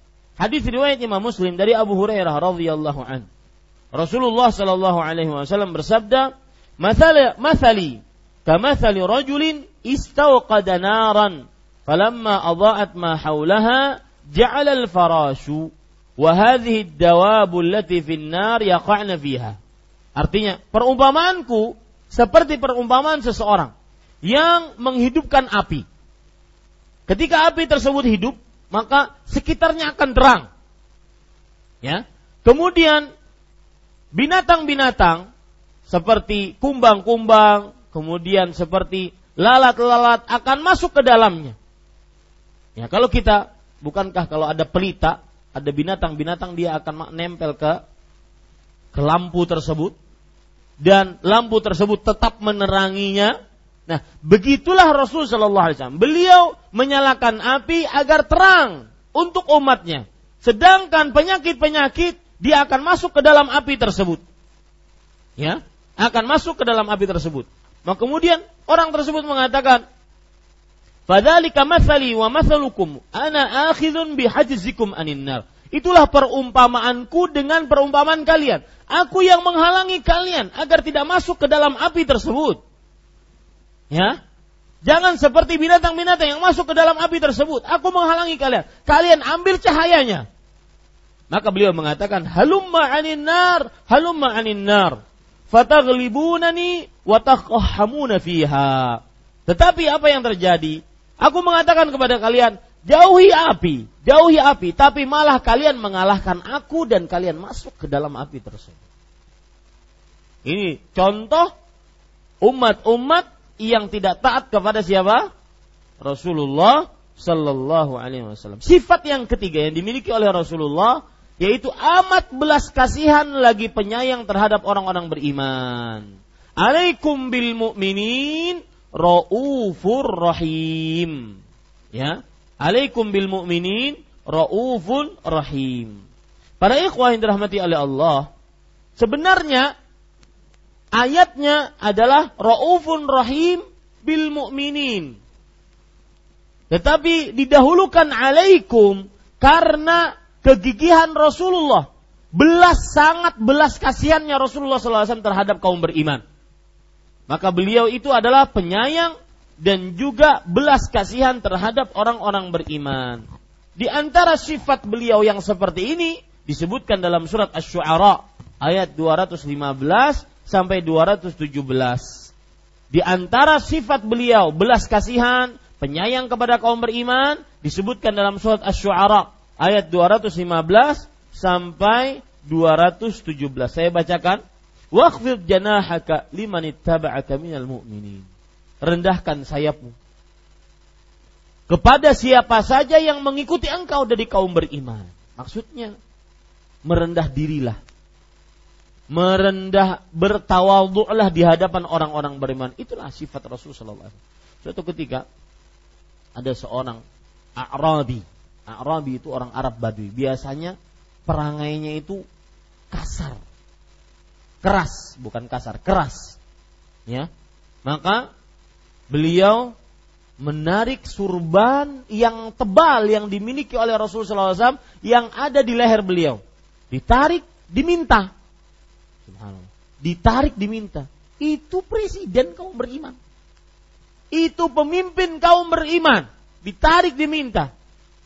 Hadis riwayat Imam Muslim dari Abu Hurairah radhiyallahu an. Rasulullah Sallallahu alaihi wasallam bersabda, Mathali kamathali rajulin istawqada naran falamma adha'at ma hawlaha ja'ala al-farashu wa hadhihi ad-dawabu allati fi an-nar yaqa'na fiha. Artinya, perumpamaanku seperti perumpamaan seseorang yang menghidupkan api. Ketika api tersebut hidup, maka sekitarnya akan terang. Ya. Kemudian binatang-binatang seperti kumbang-kumbang, kemudian seperti lalat-lalat akan masuk ke dalamnya. Ya, kalau kita, bukankah kalau ada pelita, ada binatang-binatang dia akan nempel ke lampu tersebut dan lampu tersebut tetap meneranginya. Nah, begitulah Rasul Shallallahu Alaihi Wasallam. Beliau menyalakan api agar terang untuk umatnya. Sedangkan penyakit-penyakit dia akan masuk ke dalam api tersebut. Ya, akan masuk ke dalam api tersebut. Maka kemudian orang tersebut mengatakan, "Fadzalika matsali wa matsalukum, ana akhidhun bihajzikum anin nar." Itulah perumpamaanku dengan perumpamaan kalian. Aku yang menghalangi kalian agar tidak masuk ke dalam api tersebut. Ya. Jangan seperti binatang-binatang yang masuk ke dalam api tersebut. Aku menghalangi kalian. Kalian ambil cahayanya. Maka beliau mengatakan, "Halumma anin nar, halumma anin nar." Fataglibunani wa taqahhamuna fiha. Tetapi apa yang terjadi? Aku mengatakan kepada kalian, jauhi api, tapi malah kalian mengalahkan aku dan kalian masuk ke dalam api tersebut. Ini contoh umat-umat yang tidak taat kepada siapa? Rasulullah Sallallahu Alaihi Wasallam. Sifat yang ketiga yang dimiliki oleh Rasulullah, yaitu amat belas kasihan lagi penyayang terhadap orang-orang beriman. Alaikum bil mu'minin raufur rahim. Ya, alaikum bil mu'minin raufun rahim. Para ikhwah yang dirahmati oleh Allah, sebenarnya ayatnya adalah raufun rahim bil mu'minin. Tetapi didahulukan alaikum karena kegigihan Rasulullah, sangat belas kasihannya Rasulullah SAW terhadap kaum beriman. Maka beliau itu adalah penyayang dan juga belas kasihan terhadap orang-orang beriman. Di antara sifat beliau yang seperti ini disebutkan dalam surat Asy-Syu'ara ayat 215 sampai 217. Di antara sifat beliau belas kasihan, penyayang kepada kaum beriman disebutkan dalam surat Asy-Syu'ara ayat 215 sampai 217. Saya bacakan. Waqfid janahaka liman ittaba'aka minal mu'minin. Rendahkan sayapmu kepada siapa saja yang mengikuti engkau dari kaum beriman. Maksudnya merendah dirilah. Merendah, bertawadhu'lah di hadapan orang-orang beriman. Itulah sifat Rasul sallallahu alaihi wasallam. Suatu ketika ada seorang A'rabi. A'rabi itu orang Arab Badui. Biasanya perangainya itu kasar. Keras, bukan kasar, keras. Ya. Maka beliau menarik surban yang tebal yang dimiliki oleh Rasulullah SAW yang ada di leher beliau. Ditarik, diminta. Subhanallah. Ditarik, diminta. Itu presiden kaum beriman. Itu pemimpin kaum beriman. Ditarik, diminta.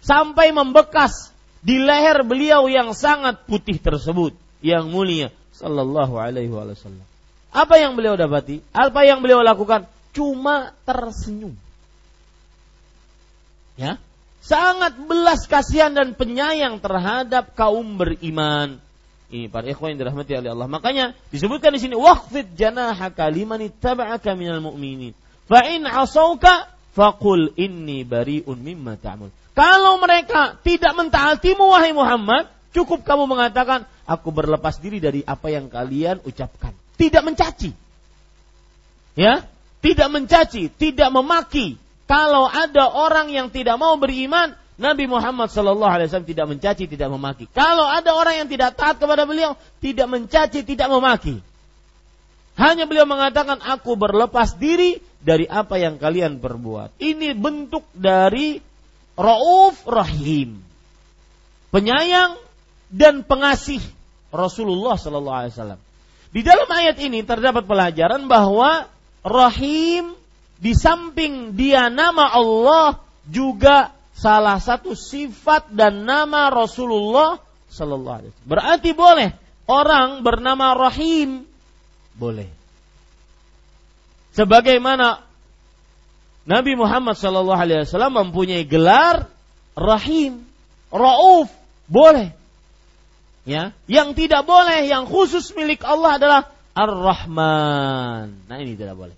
Sampai membekas di leher beliau yang sangat putih tersebut. Yang mulia. Sallallahu alaihi wasallam. Apa yang beliau dapati? Apa yang beliau lakukan? Cuma tersenyum. Ya, sangat belas kasihan dan penyayang terhadap kaum beriman. Ini para ikhwan yang dirahmati oleh Allah. Makanya disebutkan di sini waqfid janahaka liman ittaba'aka minal mu'minin. Fa in 'asauka faqul inni bari'un mimma ta'mal. Kalau mereka tidak mentaatimu wahai Muhammad, cukup kamu mengatakan aku berlepas diri dari apa yang kalian ucapkan. Tidak mencaci. Ya, tidak mencaci, tidak memaki. Kalau ada orang yang tidak mau beriman, Nabi Muhammad sallallahu alaihi wasallam tidak mencaci, tidak memaki. Kalau ada orang yang tidak taat kepada beliau, tidak mencaci, tidak memaki. Hanya beliau mengatakan aku berlepas diri dari apa yang kalian perbuat. Ini bentuk dari Rauf Rahim. Penyayang dan pengasih Rasulullah sallallahu alaihi wasallam. Di dalam ayat ini terdapat pelajaran bahwa Rahim di samping dia nama Allah juga salah satu sifat dan nama Rasulullah sallallahu alaihi wasallam. Berarti boleh orang bernama Rahim, boleh. Sebagaimana Nabi Muhammad sallallahu alaihi wasallam mempunyai gelar Rahim, Rauf, boleh. Ya, yang tidak boleh, yang khusus milik Allah adalah Ar-Rahman. Nah, ini tidak boleh.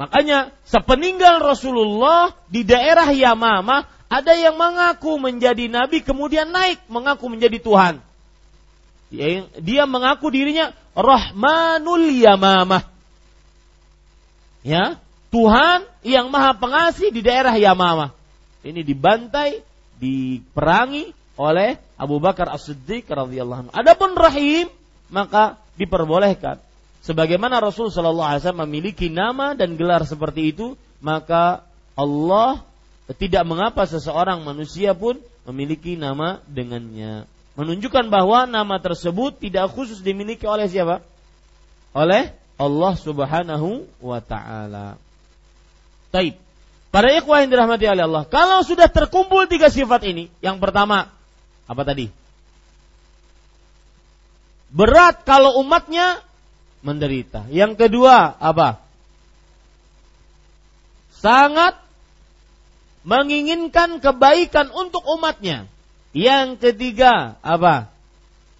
Makanya sepeninggal Rasulullah di daerah Yamamah ada yang mengaku menjadi nabi kemudian naik mengaku menjadi Tuhan. Dia mengaku dirinya Rahmanul Yamamah. Ya, Tuhan yang Maha Pengasih di daerah Yamamah. Ini dibantai, diperangi oleh Abu Bakar As-Siddiq radhiyallahu anhu. Adapun Rahim maka diperbolehkan. Sebagaimana Rasul sallallahu alaihi wasallam memiliki nama dan gelar seperti itu, maka Allah tidak mengapa seseorang manusia pun memiliki nama dengannya. Menunjukkan bahwa nama tersebut tidak khusus dimiliki oleh siapa? Oleh Allah Subhanahu wa taala. Baik. Para ikhwah yang dirahmati oleh Allah, kalau sudah terkumpul tiga sifat ini, yang pertama apa tadi? Berat kalau umatnya menderita. Yang kedua apa? Sangat menginginkan kebaikan untuk umatnya. Yang ketiga apa?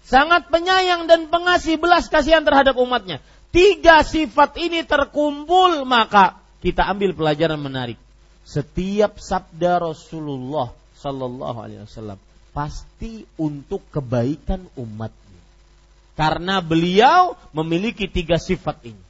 Sangat penyayang dan pengasih belas kasihan terhadap umatnya. Tiga sifat ini terkumpul, maka kita ambil pelajaran menarik. Setiap sabda Rasulullah sallallahu alaihi wasallam pasti untuk kebaikan umatnya. Karena beliau memiliki tiga sifat ini.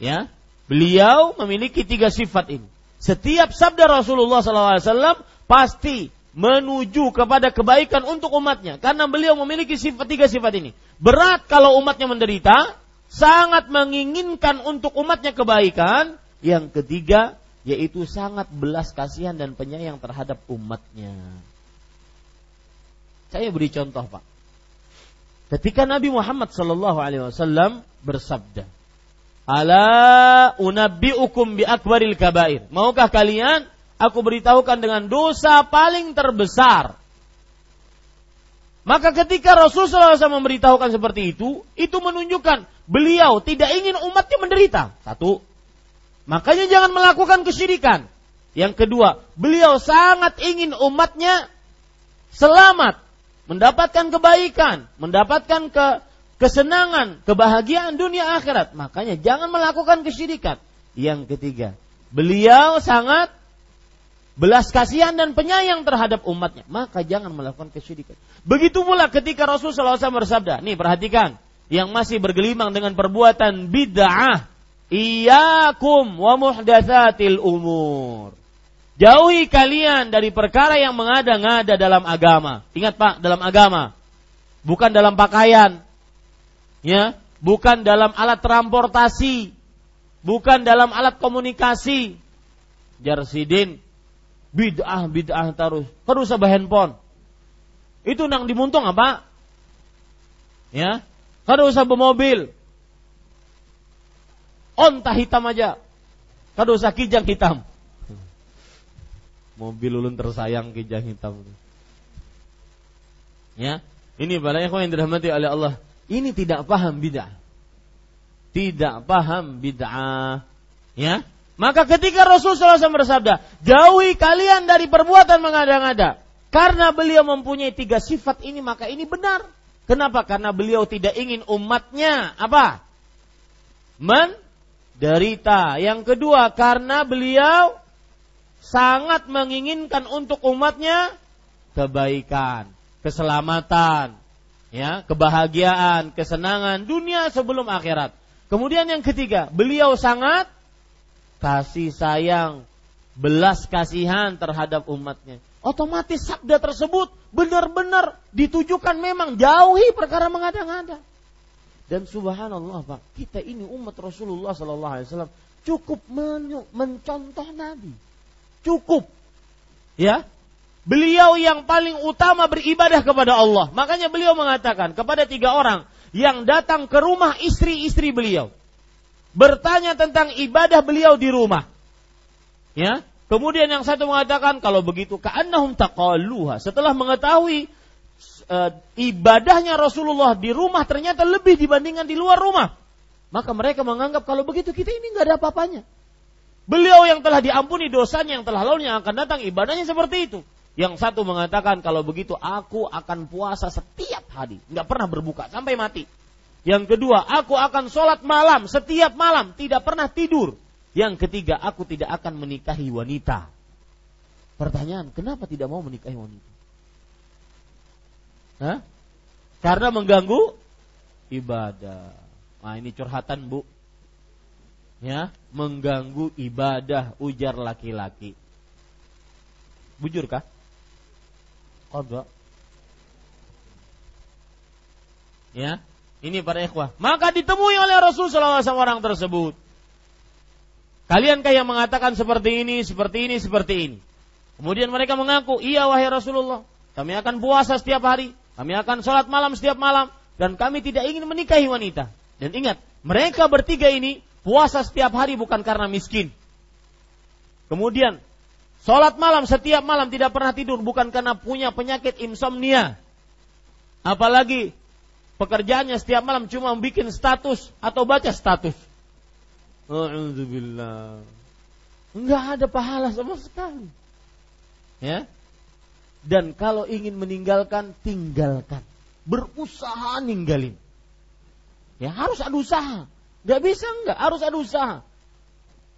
Ya, beliau memiliki tiga sifat ini. Setiap sabda Rasulullah sallallahu alaihi wasallam pasti menuju kepada kebaikan untuk umatnya karena beliau memiliki sifat tiga sifat ini. Berat kalau umatnya menderita, sangat menginginkan untuk umatnya kebaikan, yang ketiga yaitu sangat belas kasihan dan penyayang terhadap umatnya. Saya beri contoh, Pak. Ketika Nabi Muhammad sallallahu alaihi wasallam bersabda, Ala unabbi'ukum bi akbaril kabair. Maukah kalian aku beritahukan dengan dosa paling terbesar? Maka ketika Rasulullah SAW memberitahukan seperti itu menunjukkan beliau tidak ingin umatnya menderita. Satu, makanya jangan melakukan kesyirikan. Yang kedua, beliau sangat ingin umatnya selamat, mendapatkan kebaikan, mendapatkan kesenangan, kebahagiaan dunia akhirat. Makanya jangan melakukan kesyirikan. Yang ketiga, beliau sangat belas kasihan dan penyayang terhadap umatnya, maka jangan melakukan kesyirikan. Begitu pula ketika Rasulullah SAW bersabda, nih perhatikan, yang masih bergelimang dengan perbuatan bid'ah, iyyakum wa muhdatsatil umur. Jauhi kalian dari perkara yang mengada-ngada dalam agama. Ingat Pak, dalam agama, bukan dalam pakaian, ya, bukan dalam alat transportasi, bukan dalam alat komunikasi. Jarsidin bid'ah terus apa handphone itu nang dimuntung apa ya, terus apa mobil onta hitam aja, terus kijang hitam, mobil ulun tersayang kijang hitam ya. Ini para ikhwan yang dirahmati oleh Allah, ini tidak paham bid'ah ya. Maka ketika Rasulullah SAW bersabda, jauhi kalian dari perbuatan mengada-ngada, karena beliau mempunyai tiga sifat ini, maka ini benar. Kenapa? Karena beliau tidak ingin umatnya apa? Menderita. Yang kedua, karena beliau sangat menginginkan untuk umatnya kebaikan, keselamatan, ya, kebahagiaan, kesenangan dunia sebelum akhirat. Kemudian yang ketiga, beliau sangat kasih sayang, belas kasihan terhadap umatnya. Otomatis sabda tersebut benar-benar ditujukan memang jauhi perkara mengada-ngada. Dan subhanallah Pak, kita ini umat Rasulullah SAW cukup mencontoh Nabi. Cukup. Ya. Beliau yang paling utama beribadah kepada Allah. Makanya beliau mengatakan kepada tiga orang yang datang ke rumah istri-istri beliau, bertanya tentang ibadah beliau di rumah. Ya. Kemudian yang satu mengatakan, kalau begitu ka'annahum taqalluha. Setelah mengetahui ibadahnya Rasulullah di rumah ternyata lebih dibandingkan di luar rumah, maka mereka menganggap kalau begitu kita ini enggak ada apa-apanya. Beliau yang telah diampuni dosanya, yang telah lalu yang akan datang ibadahnya seperti itu. Yang satu mengatakan, kalau begitu aku akan puasa setiap hari, enggak pernah berbuka sampai mati. Yang kedua, aku akan sholat malam setiap malam, tidak pernah tidur. Yang ketiga, aku tidak akan menikahi wanita. Pertanyaan, kenapa tidak mau menikahi wanita? Hah? Karena mengganggu ibadah. Nah, ini curhatan Bu. Ya, mengganggu ibadah, ujar laki-laki. Bujurkah? Qadha. Ya. Ini para ikhwah. Maka ditemui oleh Rasulullah SAW orang tersebut. Kaliankah yang mengatakan seperti ini, seperti ini, seperti ini? Kemudian mereka mengaku, iya wahai Rasulullah, kami akan puasa setiap hari, kami akan sholat malam setiap malam, dan kami tidak ingin menikahi wanita. Dan ingat, mereka bertiga ini puasa setiap hari bukan karena miskin. Kemudian sholat malam setiap malam, tidak pernah tidur, bukan karena punya penyakit insomnia. Apalagi pekerjaannya setiap malam cuma bikin status atau baca status. Alhamdulillah, enggak ada pahala sama sekali. Ya. Dan kalau ingin meninggalkan, tinggalkan. Berusaha ninggalin. Ya, harus ada usaha. Enggak bisa enggak, harus ada usaha.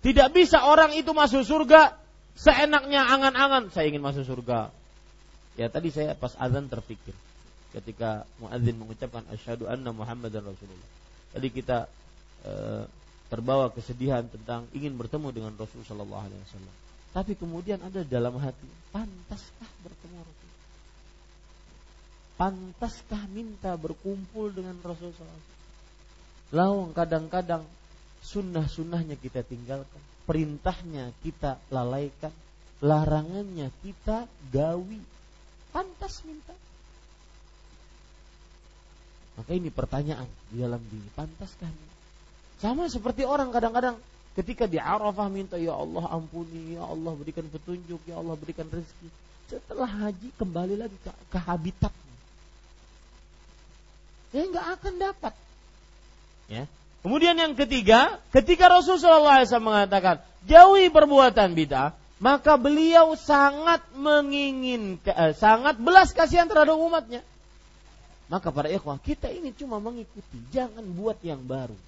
Tidak bisa orang itu masuk surga seenaknya angan-angan. Saya ingin masuk surga. Ya tadi saya pas azan terpikir, ketika muadzin mengucapkan asyhadu anna Muhammadan Rasulullah. Tadi kita terbawa kesedihan tentang ingin bertemu dengan Rasul sallallahu alaihi wasallam. Tapi kemudian ada dalam hati, pantaskah bertemu Rasul? Pantaskah minta berkumpul dengan Rasul sallallahu alaihi wasallam? Lawang kadang-kadang sunnah-sunnahnya kita tinggalkan, perintahnya kita lalaikan, larangannya kita gawi. Pantas minta? Maka ini pertanyaan di dalam diri, pantaskah? Sama seperti orang kadang-kadang ketika di Arafah minta, ya Allah ampuni, ya Allah berikan petunjuk, ya Allah berikan rezeki. Setelah haji kembali lagi ke habitatnya, dia nggak akan dapat. Ya. Kemudian yang ketiga, ketika Rasulullah SAW mengatakan jauhi perbuatan bid'ah, maka beliau sangat menginginkan, sangat belas kasihan terhadap umatnya. Maka para ikhwah, kita ini cuma mengikuti, jangan buat yang baru.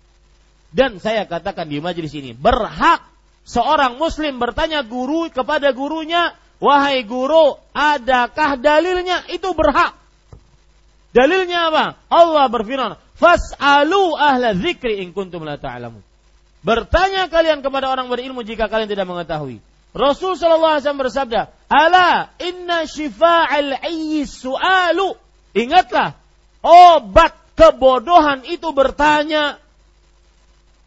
Dan saya katakan di majelis ini, berhak seorang muslim bertanya guru kepada gurunya, wahai guru, adakah dalilnya? Itu berhak. Dalilnya apa? Allah berfirman, fas'alu ahla dzikri in kuntum la ta'lamun. Bertanya kalian kepada orang berilmu jika kalian tidak mengetahui. Rasul sallallahu alaihi wasallam bersabda, ala inna syifa'al ayyi su'alu. Ingatlah, obat kebodohan itu bertanya.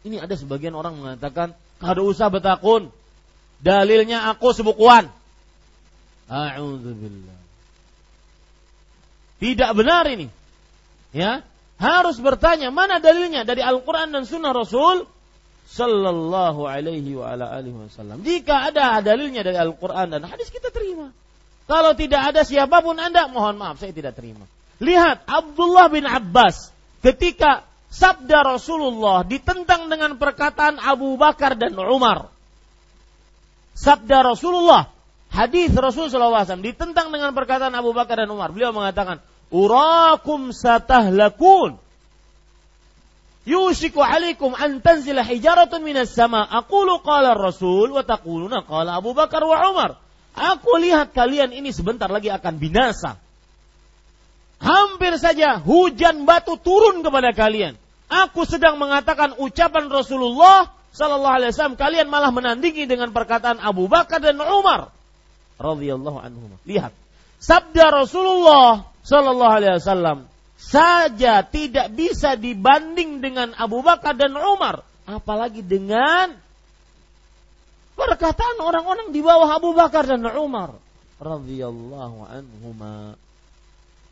Ini ada sebagian orang mengatakan, kada usah betakun, dalilnya aku sebukuan. A'udzubillah. Tidak benar ini. Ya, harus bertanya, mana dalilnya dari Al-Quran dan Sunnah Rasul Sallallahu alaihi wa ala alihi wasallam. Jika ada dalilnya dari Al-Quran dan hadis, kita terima. Kalau tidak ada siapapun Anda, mohon maaf, saya tidak terima. Lihat Abdullah bin Abbas ketika sabda Rasulullah ditentang dengan perkataan Abu Bakar dan Umar. Sabda Rasulullah, hadis Rasulullah SAW ditentang dengan perkataan Abu Bakar dan Umar. Beliau mengatakan, urakum satahlakun, yushiku alaikum an tanzila hijaratun minas sama. Aqulu qala Rasul wa taquluna qala Abu Bakar wa Umar. Aku lihat kalian ini sebentar lagi akan binasa. Hampir saja hujan batu turun kepada kalian. Aku sedang mengatakan ucapan Rasulullah sallallahu alaihi wasallam, kalian malah menandingi dengan perkataan Abu Bakar dan Umar radhiyallahu anhum. Lihat, sabda Rasulullah sallallahu alaihi wasallam saja tidak bisa dibanding dengan Abu Bakar dan Umar, apalagi dengan perkataan orang-orang di bawah Abu Bakar dan Umar radhiyallahu anhuma.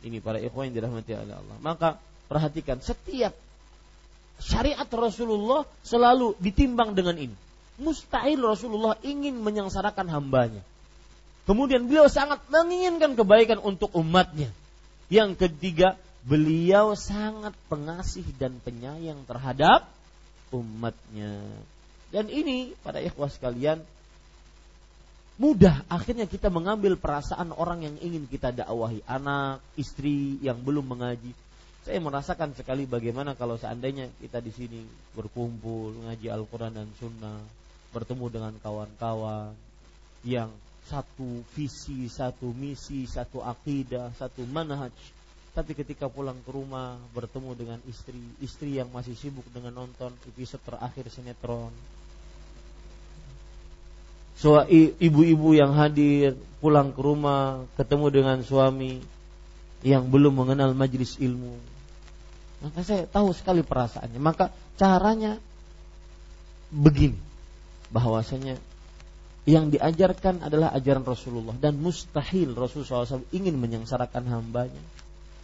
Ini para ikhwan yang dirahmati Allah. Maka perhatikan, setiap syariat Rasulullah selalu ditimbang dengan ini. Mustahil Rasulullah ingin menyengsarakan hambanya. Kemudian beliau sangat menginginkan kebaikan untuk umatnya. Yang ketiga, beliau sangat pengasih dan penyayang terhadap umatnya. Dan ini para ikhwan sekalian, mudah akhirnya kita mengambil perasaan orang yang ingin kita dakwahi, anak, istri yang belum mengaji. Saya merasakan sekali bagaimana kalau seandainya kita di sini berkumpul mengaji Al-Quran dan Sunnah, bertemu dengan kawan-kawan yang satu visi, satu misi, satu akidah, satu manhaj. Tapi ketika pulang ke rumah bertemu dengan istri yang masih sibuk dengan nonton episode terakhir sinetron. So, ibu-ibu yang hadir pulang ke rumah ketemu dengan suami yang belum mengenal majelis ilmu. Maka saya tahu sekali perasaannya. Maka caranya begini, bahwasanya yang diajarkan adalah ajaran Rasulullah. Dan mustahil Rasulullah SAW ingin menyengsarakan hambanya.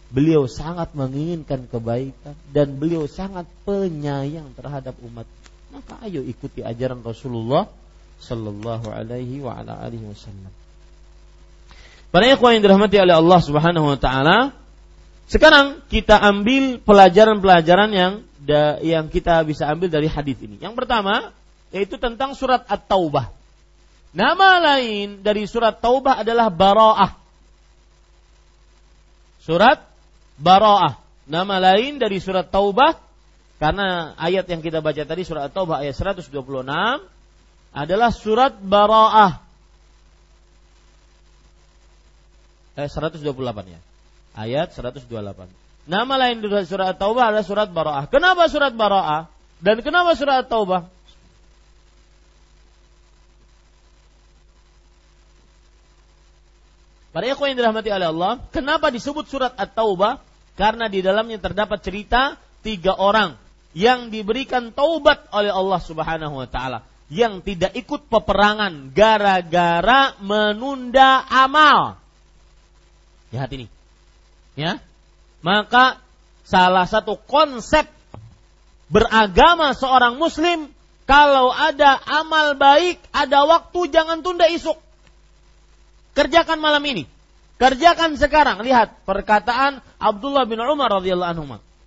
Beliau sangat menginginkan kebaikan dan beliau sangat penyayang terhadap umat. Maka ayo ikuti ajaran Rasulullah sallallahu alaihi wa ala alihi wasallam. Para ikhwan yang dirahmati oleh Allah Subhanahu wa taala, sekarang kita ambil pelajaran-pelajaran yang kita bisa ambil dari hadis ini. Yang pertama yaitu tentang surat At-Taubah. Nama lain dari surat Taubah adalah Baraah. Surat Baraah, nama lain dari surat Taubah, karena ayat yang kita baca tadi surat At-Taubah ayat 126 adalah surat Baraah. 128 ya. Ayat 128. Nama lain dari surat At-Taubah adalah surat Baraah. Kenapa surat Baraah? Dan kenapa surat At-Taubah? Para ikhwan yang dirahmati oleh Allah, kenapa disebut surat At-Taubah? Karena di dalamnya terdapat cerita tiga orang yang diberikan taubat oleh Allah Subhanahu wa taala, yang tidak ikut peperangan gara-gara menunda amal. Lihat ini. Ya. Maka salah satu konsep beragama seorang muslim, kalau ada amal baik, ada waktu, jangan tunda esok. Kerjakan malam ini. Kerjakan sekarang. Lihat perkataan Abdullah bin Umar radhiyallahu anhu.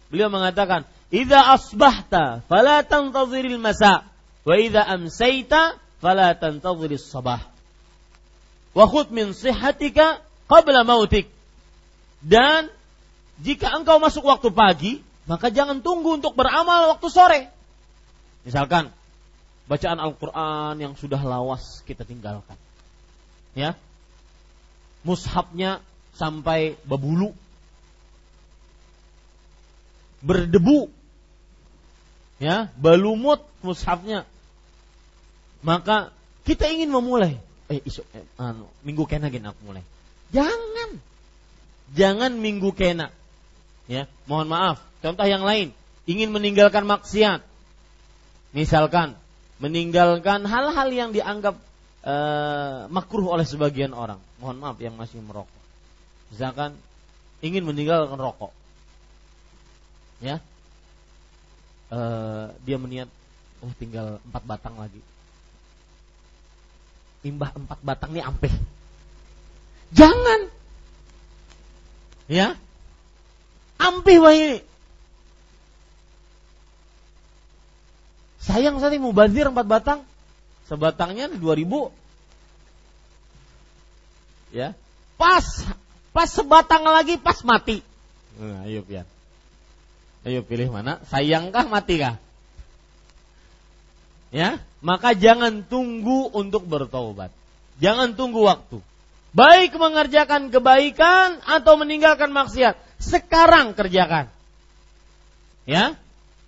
Beliau mengatakan, "Idza asbahta fala tantaziril masa, wa idza amsayta fala tantaziris sabah. Wa khudh min sihhatika qabla mautik." Dan jika engkau masuk waktu pagi, maka jangan tunggu untuk beramal waktu sore. Misalkan bacaan Al-Qur'an yang sudah lawas kita tinggalkan. Ya. Mushafnya sampai berbulu, berdebu, ya, berlumut mushafnya. Maka kita ingin memulai, minggu kena gini aku mulai. Jangan minggu kena. Ya, mohon maaf. Contoh yang lain, ingin meninggalkan maksiat. Misalkan meninggalkan hal-hal yang dianggap makruh oleh sebagian orang. Mohon maaf yang masih merokok. Misalkan ingin meninggalkan rokok. Ya. Dia meniat tinggal 4 batang lagi. Imbah 4 batang nih ampeh. Jangan. Ya. Ampih wahai. Sayang sekali mubazir 4 batang. Sebatangnya 2.000. Ya. Pas sebatang lagi pas mati. Nah, ayo biar. Ayo pilih mana? Sayangkah matikah? Ya, maka jangan tunggu untuk bertaubat. Jangan tunggu waktu. Baik mengerjakan kebaikan atau meninggalkan maksiat, sekarang kerjakan. Ya.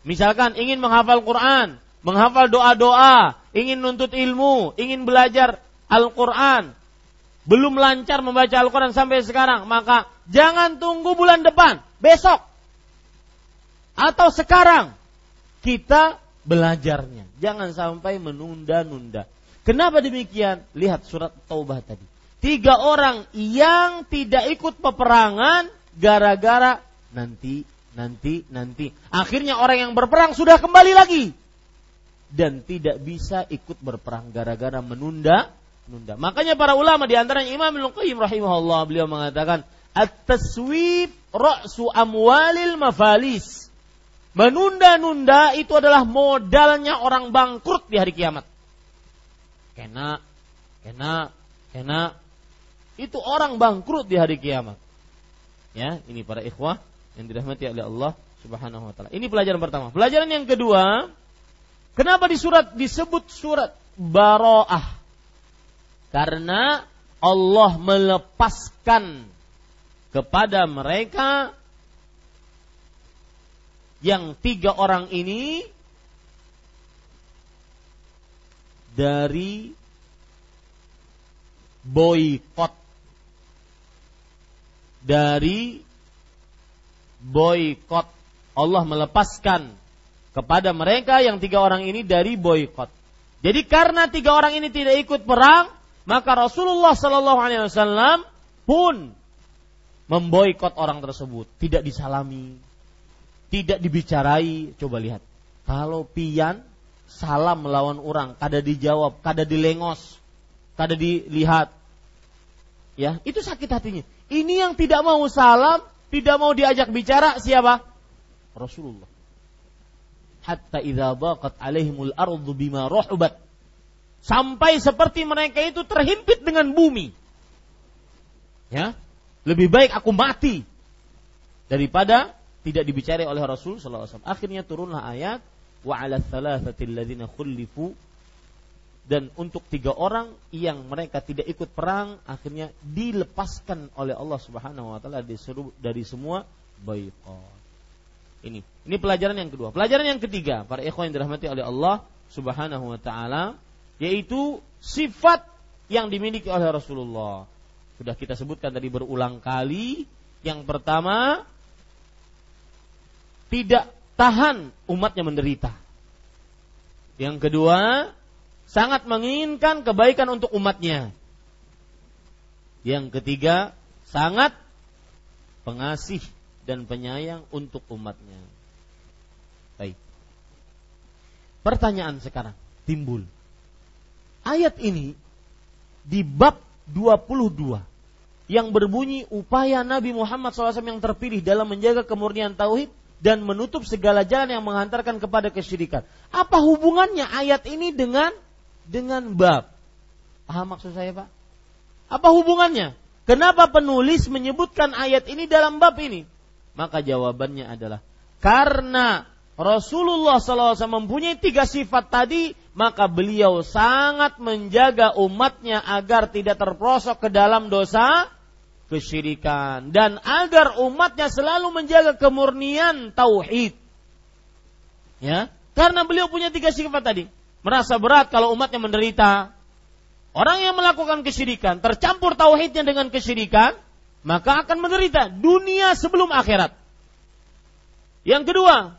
Misalkan ingin menghafal Quran, menghafal doa-doa, ingin nuntut ilmu, ingin belajar Al-Quran, belum lancar membaca Al-Quran sampai sekarang, maka jangan tunggu bulan depan, besok, atau sekarang kita belajarnya. Jangan sampai menunda-nunda. Kenapa demikian? Lihat surat Taubah tadi. 3 orang yang tidak ikut peperangan gara-gara nanti. Akhirnya orang yang berperang sudah kembali lagi dan tidak bisa ikut berperang gara-gara menunda. Makanya para ulama di antaranya Imam Al-Qayyim rahimahullah, beliau mengatakan at-taswib ra'su amwalil mafalis. Menunda-nunda itu adalah modalnya orang bangkrut di hari kiamat. Kena. Itu orang bangkrut di hari kiamat. Ya, ini para ikhwah yang dirahmati oleh Allah Subhanahu wa taala. Ini pelajaran pertama. Pelajaran yang kedua, kenapa di surat disebut surat Baraah? Karena Allah melepaskan kepada mereka yang 3 orang ini dari boykot. Allah melepaskan kepada mereka yang 3 orang ini dari boykot. Jadi karena 3 orang ini tidak ikut perang, maka Rasulullah SAW pun memboykot orang tersebut. Tidak disalami, tidak dibicarai. Coba lihat, kalau pian salam melawan orang, kada dijawab, kada dilengos, kada dilihat, ya itu sakit hatinya. Ini yang tidak mau salam, tidak mau diajak bicara siapa? Rasulullah. Hatta idza baqat alaihimul ardu bima rahubat, sampai seperti mereka itu terhimpit dengan bumi. Ya, lebih baik aku mati daripada tidak dibicarai oleh Rasul sallallahu alaihi wasallam. Akhirnya turunlah ayat wa 'alal thalathatil ladzina khulifu, dan untuk 3 orang yang mereka tidak ikut perang akhirnya dilepaskan oleh Allah Subhanahu wa taala dari semua boykot. Ini pelajaran yang kedua. Pelajaran yang ketiga, para ikhwan yang dirahmati oleh Allah Subhanahu wa taala, yaitu sifat yang dimiliki oleh Rasulullah. Sudah kita sebutkan tadi berulang kali. Yang pertama, tidak tahan umatnya menderita. Yang kedua, sangat menginginkan kebaikan untuk umatnya. Yang ketiga, sangat pengasih dan penyayang untuk umatnya. Baik. Pertanyaan sekarang timbul. Ayat ini di bab 22 yang berbunyi upaya Nabi Muhammad SAW yang terpilih dalam menjaga kemurnian tauhid dan menutup segala jalan yang menghantarkan kepada kesyirikan. Apa hubungannya ayat ini dengan bab? Paham maksud saya, Pak? Apa hubungannya? Kenapa penulis menyebutkan ayat ini dalam bab ini? Maka jawabannya adalah karena Rasulullah SAW mempunyai 3 sifat tadi, maka beliau sangat menjaga umatnya agar tidak terperosok ke dalam dosa kesyirikan dan agar umatnya selalu menjaga kemurnian tauhid. Ya, karena beliau punya 3 sifat tadi. Merasa berat kalau umatnya menderita. Orang yang melakukan kesyirikan, tercampur tauhidnya dengan kesyirikan, maka akan menderita dunia sebelum akhirat. Yang kedua,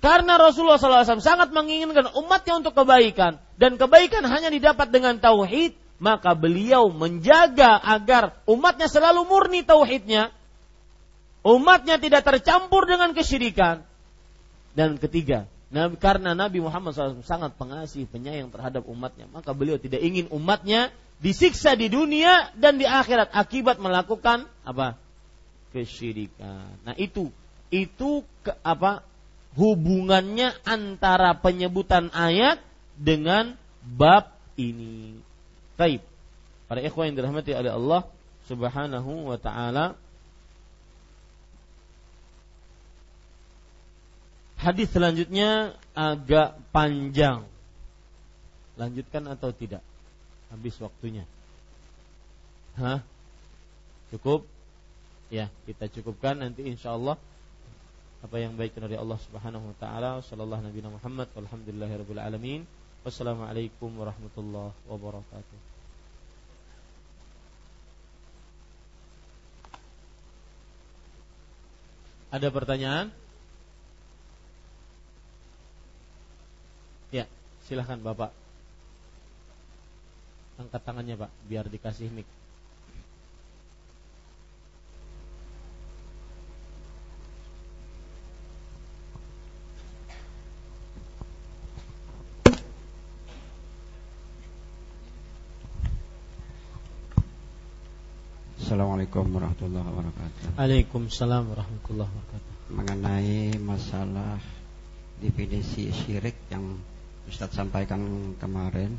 karena Rasulullah SAW sangat menginginkan umatnya untuk kebaikan, dan kebaikan hanya didapat dengan tauhid, maka beliau menjaga agar umatnya selalu murni tauhidnya, umatnya tidak tercampur dengan kesyirikan. Dan ketiga, karena Nabi Muhammad SAW sangat pengasih, penyayang terhadap umatnya, maka beliau tidak ingin umatnya disiksa di dunia dan di akhirat akibat melakukan apa? Kesyirikan. Nah, itu hubungannya antara penyebutan ayat dengan bab ini. Baik. Para ikhwan yang dirahmati oleh Allah Subhanahu wa taala. Hadis selanjutnya agak panjang. Lanjutkan atau tidak? Habis waktunya. Cukup? Ya, kita cukupkan nanti insyaallah. Apa yang baik dari Allah Subhanahu wa taala. Sallallahu Nabi Muhammad walhamdulillahirabbil alamin. Wassalamualaikum warahmatullahi wabarakatuh. Ada pertanyaan? Ya, silahkan Bapak. Angkat tangannya, Pak, biar dikasih mic. Assalamualaikum warahmatullahi wabarakatuh. Waalaikumsalam warahmatullahi wabarakatuh. Mengenai masalah definisi syirik yang Ustaz sampaikan kemarin,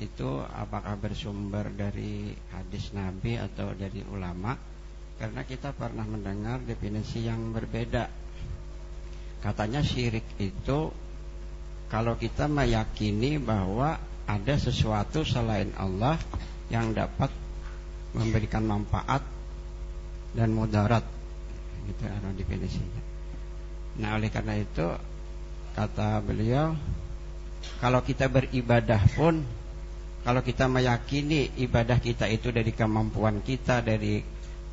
itu apakah bersumber dari hadis Nabi atau dari ulama? Karena kita pernah mendengar definisi yang berbeda. Katanya syirik itu kalau kita meyakini bahwa ada sesuatu selain Allah yang dapat memberikan manfaat dan mudarat, gitu ada definisinya. Nah, oleh karena itu kata beliau, kalau kita beribadah pun, kalau kita meyakini ibadah kita itu dari kemampuan kita, dari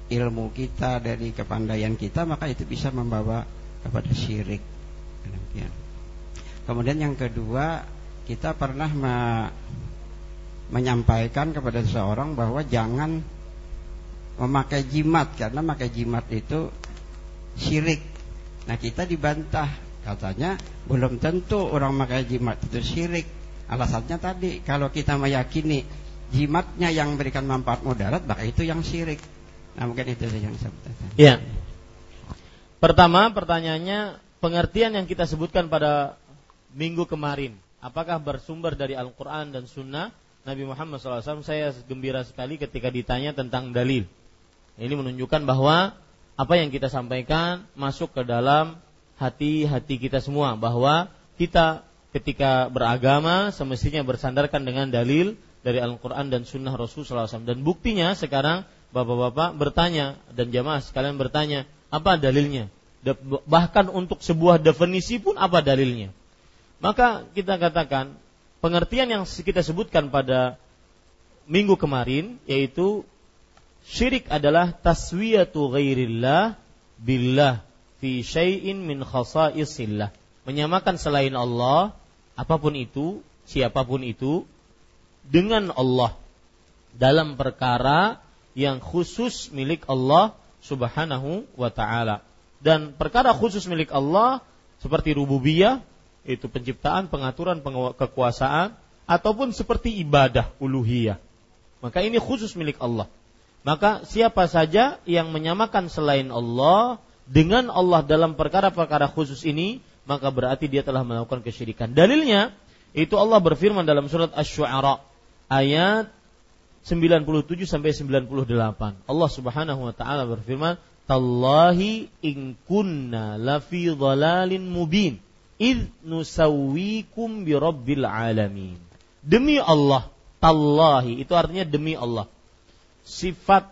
ilmu kita, dari kepandaian kita, maka itu bisa membawa kepada syirik. Demikian. Kemudian yang kedua, kita pernah menyampaikan kepada seseorang bahwa jangan memakai jimat, karena memakai jimat itu syirik. Nah, kita dibantah, katanya belum tentu orang memakai jimat itu syirik. Alasannya tadi, kalau kita meyakini jimatnya yang berikan manfaat mudarat, maka itu yang syirik. Nah, mungkin itu saja yang saya katakan. Ya. Pertama, pertanyaannya, pengertian yang kita sebutkan pada minggu kemarin, apakah bersumber dari Al-Quran dan Sunnah Nabi Muhammad SAW? Saya gembira sekali ketika ditanya tentang dalil. Ini menunjukkan bahwa apa yang kita sampaikan masuk ke dalam hati-hati kita semua, bahwa kita ketika beragama semestinya bersandarkan dengan dalil dari Al-Quran dan Sunnah Rasulullah SAW. Dan buktinya sekarang bapak-bapak bertanya dan jamaah sekalian bertanya, apa dalilnya? Bahkan untuk sebuah definisi pun apa dalilnya? Maka kita katakan pengertian yang kita sebutkan pada minggu kemarin, yaitu syirik adalah taswiyatu ghairillah billah fi syai'in min khasaisillah. Menyamakan selain Allah, apapun itu, siapapun itu, dengan Allah dalam perkara yang khusus milik Allah Subhanahu wa ta'ala. Dan perkara khusus milik Allah seperti rububiyah, yaitu penciptaan, pengaturan, kekuasaan, ataupun seperti ibadah uluhiyah. Maka ini khusus milik Allah. Maka siapa saja yang menyamakan selain Allah dengan Allah dalam perkara-perkara khusus ini, maka berarti dia telah melakukan kesyirikan. Dalilnya, itu Allah berfirman dalam surat Asy-Syu'ara ayat 97 sampai 98. Allah Subhanahu wa taala berfirman, "Tallahi in kunna lafi dhalalin mubin, idz nusawwikum bi rabbil alamin." Demi Allah, tallahi itu artinya demi Allah. Sifat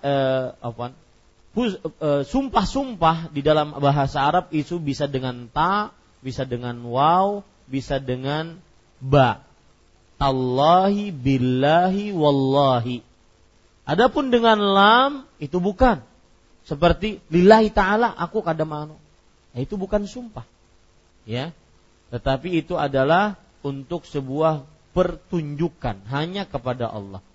sumpah-sumpah di dalam bahasa Arab itu bisa dengan ta, bisa dengan waw, bisa dengan ba. Tallahi, billahi, wallahi. Adapun dengan lam itu bukan. Seperti lillahi ta'ala aku kada manu. Nah, itu bukan sumpah. Ya. Tetapi itu adalah untuk sebuah pertunjukan hanya kepada Allah.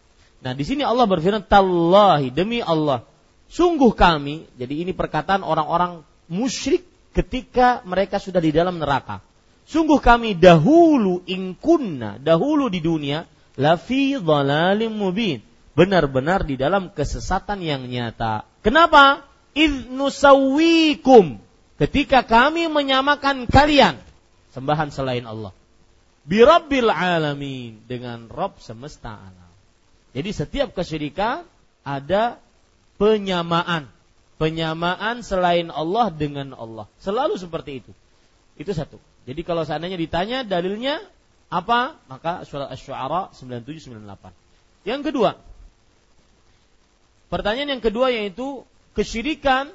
Nah, di sini Allah berfirman tallahi, demi Allah. Sungguh kami, jadi ini perkataan orang-orang musyrik ketika mereka sudah di dalam neraka. Sungguh kami dahulu ingkunna, dahulu di dunia, lafi dhalalim mubin. Benar-benar di dalam kesesatan yang nyata. Kenapa? Idh nusawwikum. Ketika kami menyamakan kalian, sembahan selain Allah. Birabbil alamin. Dengan Rabb semesta alam. Jadi setiap kesyirikan ada penyamaan. Penyamaan selain Allah dengan Allah. Selalu seperti itu. Itu satu. Jadi kalau seandainya ditanya dalilnya apa? Maka surat Asy-Syu'ara 97-98. Yang kedua. Pertanyaan yang kedua yaitu kesyirikan.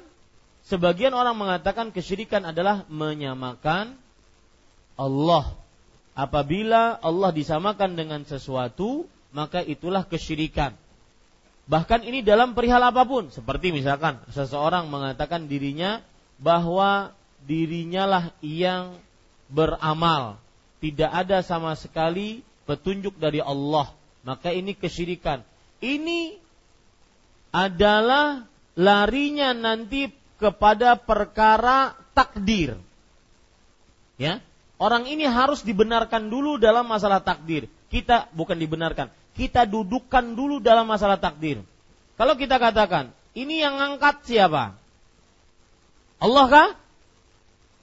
Sebagian orang mengatakan kesyirikan adalah menyamakan Allah. Apabila Allah disamakan dengan sesuatu, maka itulah kesyirikan. Bahkan ini dalam perihal apapun. Seperti misalkan seseorang mengatakan dirinya bahwa dirinya lah yang beramal. Tidak ada sama sekali petunjuk dari Allah. Maka ini kesyirikan. Ini adalah larinya nanti kepada perkara takdir. Ya, orang ini harus dibenarkan dulu dalam masalah takdir. Kita bukan dibenarkan. Kita dudukkan dulu dalam masalah takdir. Kalau kita katakan, ini yang angkat siapa? Allah kah?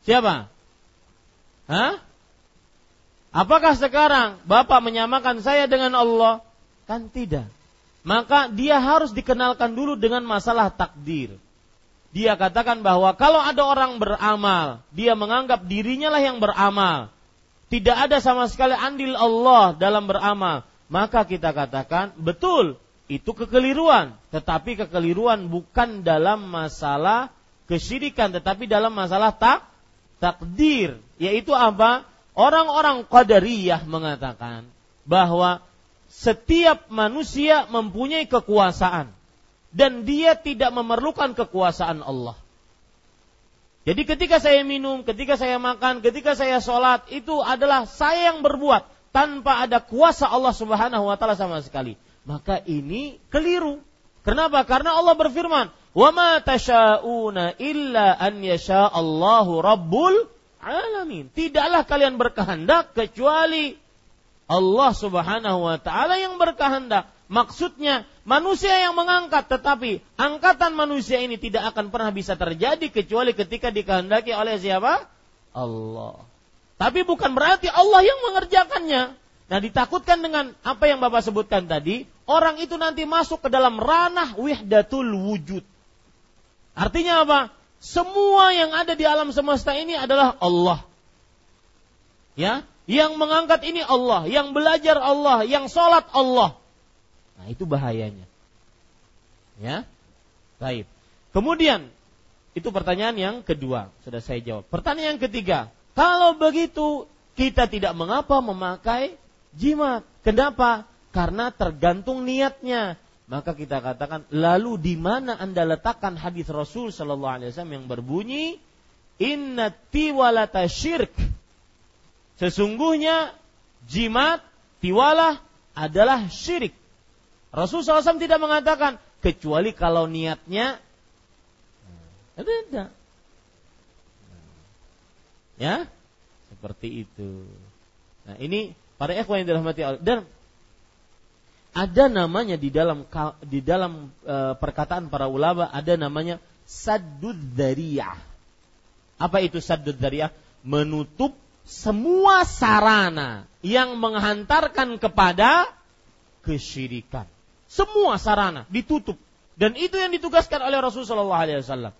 Siapa? Hah? Apakah sekarang Bapak menyamakan saya dengan Allah? Kan tidak. Maka dia harus dikenalkan dulu dengan masalah takdir. Dia katakan bahwa kalau ada orang beramal, dia menganggap dirinya lah yang beramal. Tidak ada sama sekali andil Allah dalam beramal. Maka kita katakan, betul, itu kekeliruan. Tetapi kekeliruan bukan dalam masalah kesyirikan, tetapi dalam masalah takdir. Yaitu apa? Orang-orang Qadariyah mengatakan bahwa setiap manusia mempunyai kekuasaan. Dan dia tidak memerlukan kekuasaan Allah. Jadi ketika saya minum, ketika saya makan, ketika saya sholat, itu adalah saya yang berbuat. Tanpa ada kuasa Allah subhanahu wa ta'ala sama sekali. Maka ini keliru. Kenapa? Karena Allah berfirman, وَمَا تَشَاءُونَ إِلَّا أَنْ يَشَاءَ اللَّهُ رَبُّ الْعَالَمِينَ. Tidaklah kalian berkehendak kecuali Allah subhanahu wa ta'ala yang berkehendak. Maksudnya manusia yang mengangkat, tetapi angkatan manusia ini tidak akan pernah bisa terjadi kecuali ketika dikehendaki oleh siapa? Allah. Tapi bukan berarti Allah yang mengerjakannya. Nah, ditakutkan dengan apa yang Bapak sebutkan tadi, orang itu nanti masuk ke dalam ranah wahdatul wujud. Artinya apa? Semua yang ada di alam semesta ini adalah Allah. Ya, yang mengangkat ini Allah, yang belajar Allah, yang sholat Allah. Nah, itu bahayanya. Ya. Baik. Kemudian itu pertanyaan yang kedua, sudah saya jawab. Pertanyaan yang ketiga, kalau begitu kita tidak mengapa memakai jimat. Kenapa? Karena tergantung niatnya. Maka kita katakan, lalu di mana Anda letakkan hadis Rasul sallallahu alaihi wasallam yang berbunyi inna tiwalata syirk. Sesungguhnya jimat tiwalah adalah syirik. Rasul sallallahu alaihi wasallam tidak mengatakan kecuali kalau niatnya ada. Ya, seperti itu. Nah, ini para ikhwan yang dirahmati Allah, dan ada namanya di dalam perkataan para ulama, ada namanya saddud dzariah. Apa itu saddud dzariah? Menutup semua sarana yang menghantarkan kepada kesyirikan. Semua sarana ditutup, dan itu yang ditugaskan oleh Rasulullah SAW,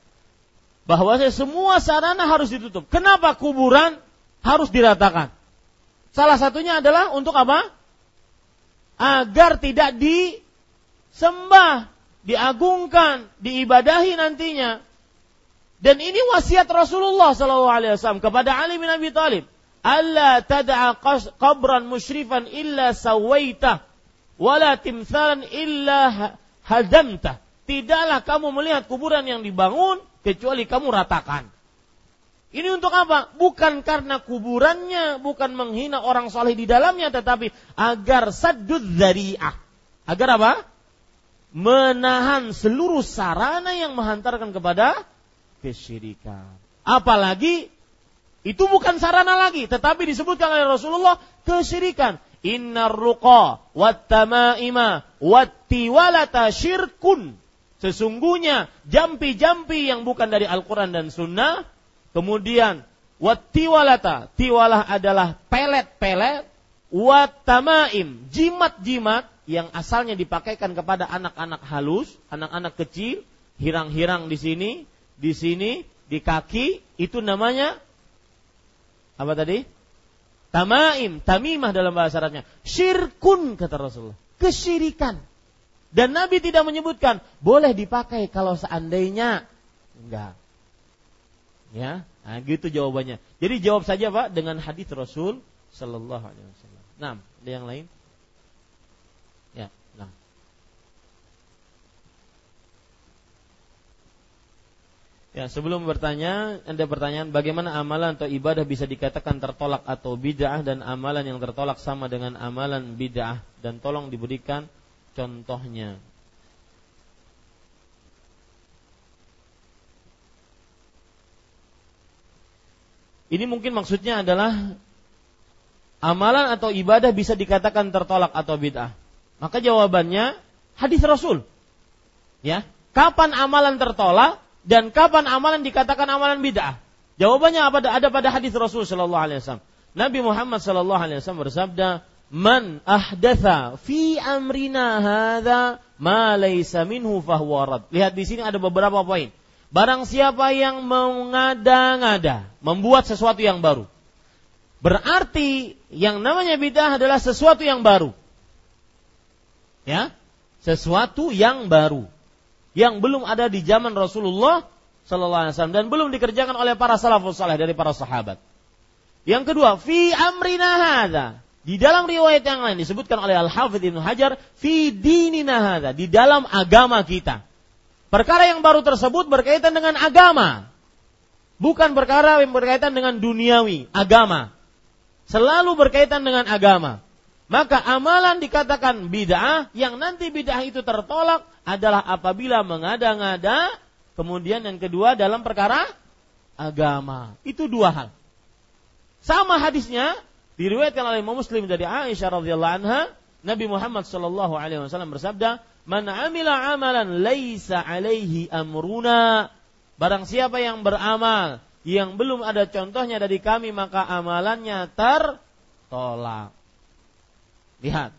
bahwasanya semua sarana harus ditutup. Kenapa kuburan harus diratakan? Salah satunya adalah untuk apa? Agar tidak disembah, diagungkan, diibadahi nantinya. Dan ini wasiat Rasulullah SAW kepada Ali bin Abi Thalib. Alla tad'a qabran musyrifan illa sawaitah, wala timthalan illa hadamtah. Tidaklah kamu melihat kuburan yang dibangun kecuali kamu ratakan. Ini untuk apa? Bukan karena kuburannya, bukan menghina orang soleh di dalamnya, tetapi agar saddud dzariah, agar apa? Menahan seluruh sarana yang menghantarkan kepada kesyirikan. Apalagi itu bukan sarana lagi, tetapi disebutkan oleh Rasulullah kesyirikan. Innar ruqa wat tamaima wat tiwalata syirkun. Sesungguhnya jampi-jampi yang bukan dari Al-Quran dan Sunnah. Kemudian wat tiwalata, tiwalah adalah pelet-pelet, wat tamaim, jimat-jimat yang asalnya dipakaikan kepada anak-anak halus, anak-anak kecil, hirang-hirang di sini, di kaki, itu namanya apa tadi? Tamaim, tamimah dalam bahasa Arabnya. Syirkun kata Rasulullah, kesyirikan. Dan Nabi tidak menyebutkan boleh dipakai kalau seandainya enggak. Ya, nah, gitu jawabannya. Jadi jawab saja Pak dengan hadis Rasul Sallallahu Alaihi Wasallam. Nah, ada yang lain? Ya, nah. Ya, sebelum bertanya, ada pertanyaan bagaimana amalan atau ibadah bisa dikatakan tertolak atau bid'ah, dan amalan yang tertolak sama dengan amalan bid'ah, dan tolong diberikan contohnya. Ini mungkin maksudnya adalah amalan atau ibadah bisa dikatakan tertolak atau bid'ah. Maka jawabannya hadis Rasul. Ya, kapan amalan tertolak dan kapan amalan dikatakan amalan bid'ah? Jawabannya ada pada hadis Rasul sallallahu alaihi wasallam. Nabi Muhammad sallallahu alaihi wasallam bersabda, "Man ahdatha fi amrina hadza ma laysa minhu fahuwa rad." Lihat di sini ada beberapa poin. Barang siapa yang mengada-ngada membuat sesuatu yang baru, berarti yang namanya bid'ah adalah sesuatu yang baru. Ya, sesuatu yang baru yang belum ada di zaman Rasulullah sallallahu alaihi wasallam dan belum dikerjakan oleh para salafus saleh dari para sahabat. Yang kedua, fi amrina hadza. Di dalam riwayat yang lain disebutkan oleh Al-Hafidz Ibnu Hajar, fi dinina hadza, di dalam agama kita. Perkara yang baru tersebut berkaitan dengan agama, bukan perkara yang berkaitan dengan duniawi, agama. Selalu berkaitan dengan agama. Maka amalan dikatakan bid'ah, yang nanti bid'ah itu tertolak adalah apabila mengada-ngada, kemudian yang kedua dalam perkara agama. Itu dua hal. Sama hadisnya diriwayatkan oleh Imam Muslim dari Aisyah radhiyallahu anha, Nabi Muhammad sallallahu alaihi wasallam bersabda, "Man 'amila 'amalan laisa 'alaihi amruna." Barang siapa yang beramal yang belum ada contohnya dari kami, maka amalannya tertolak. Lihat.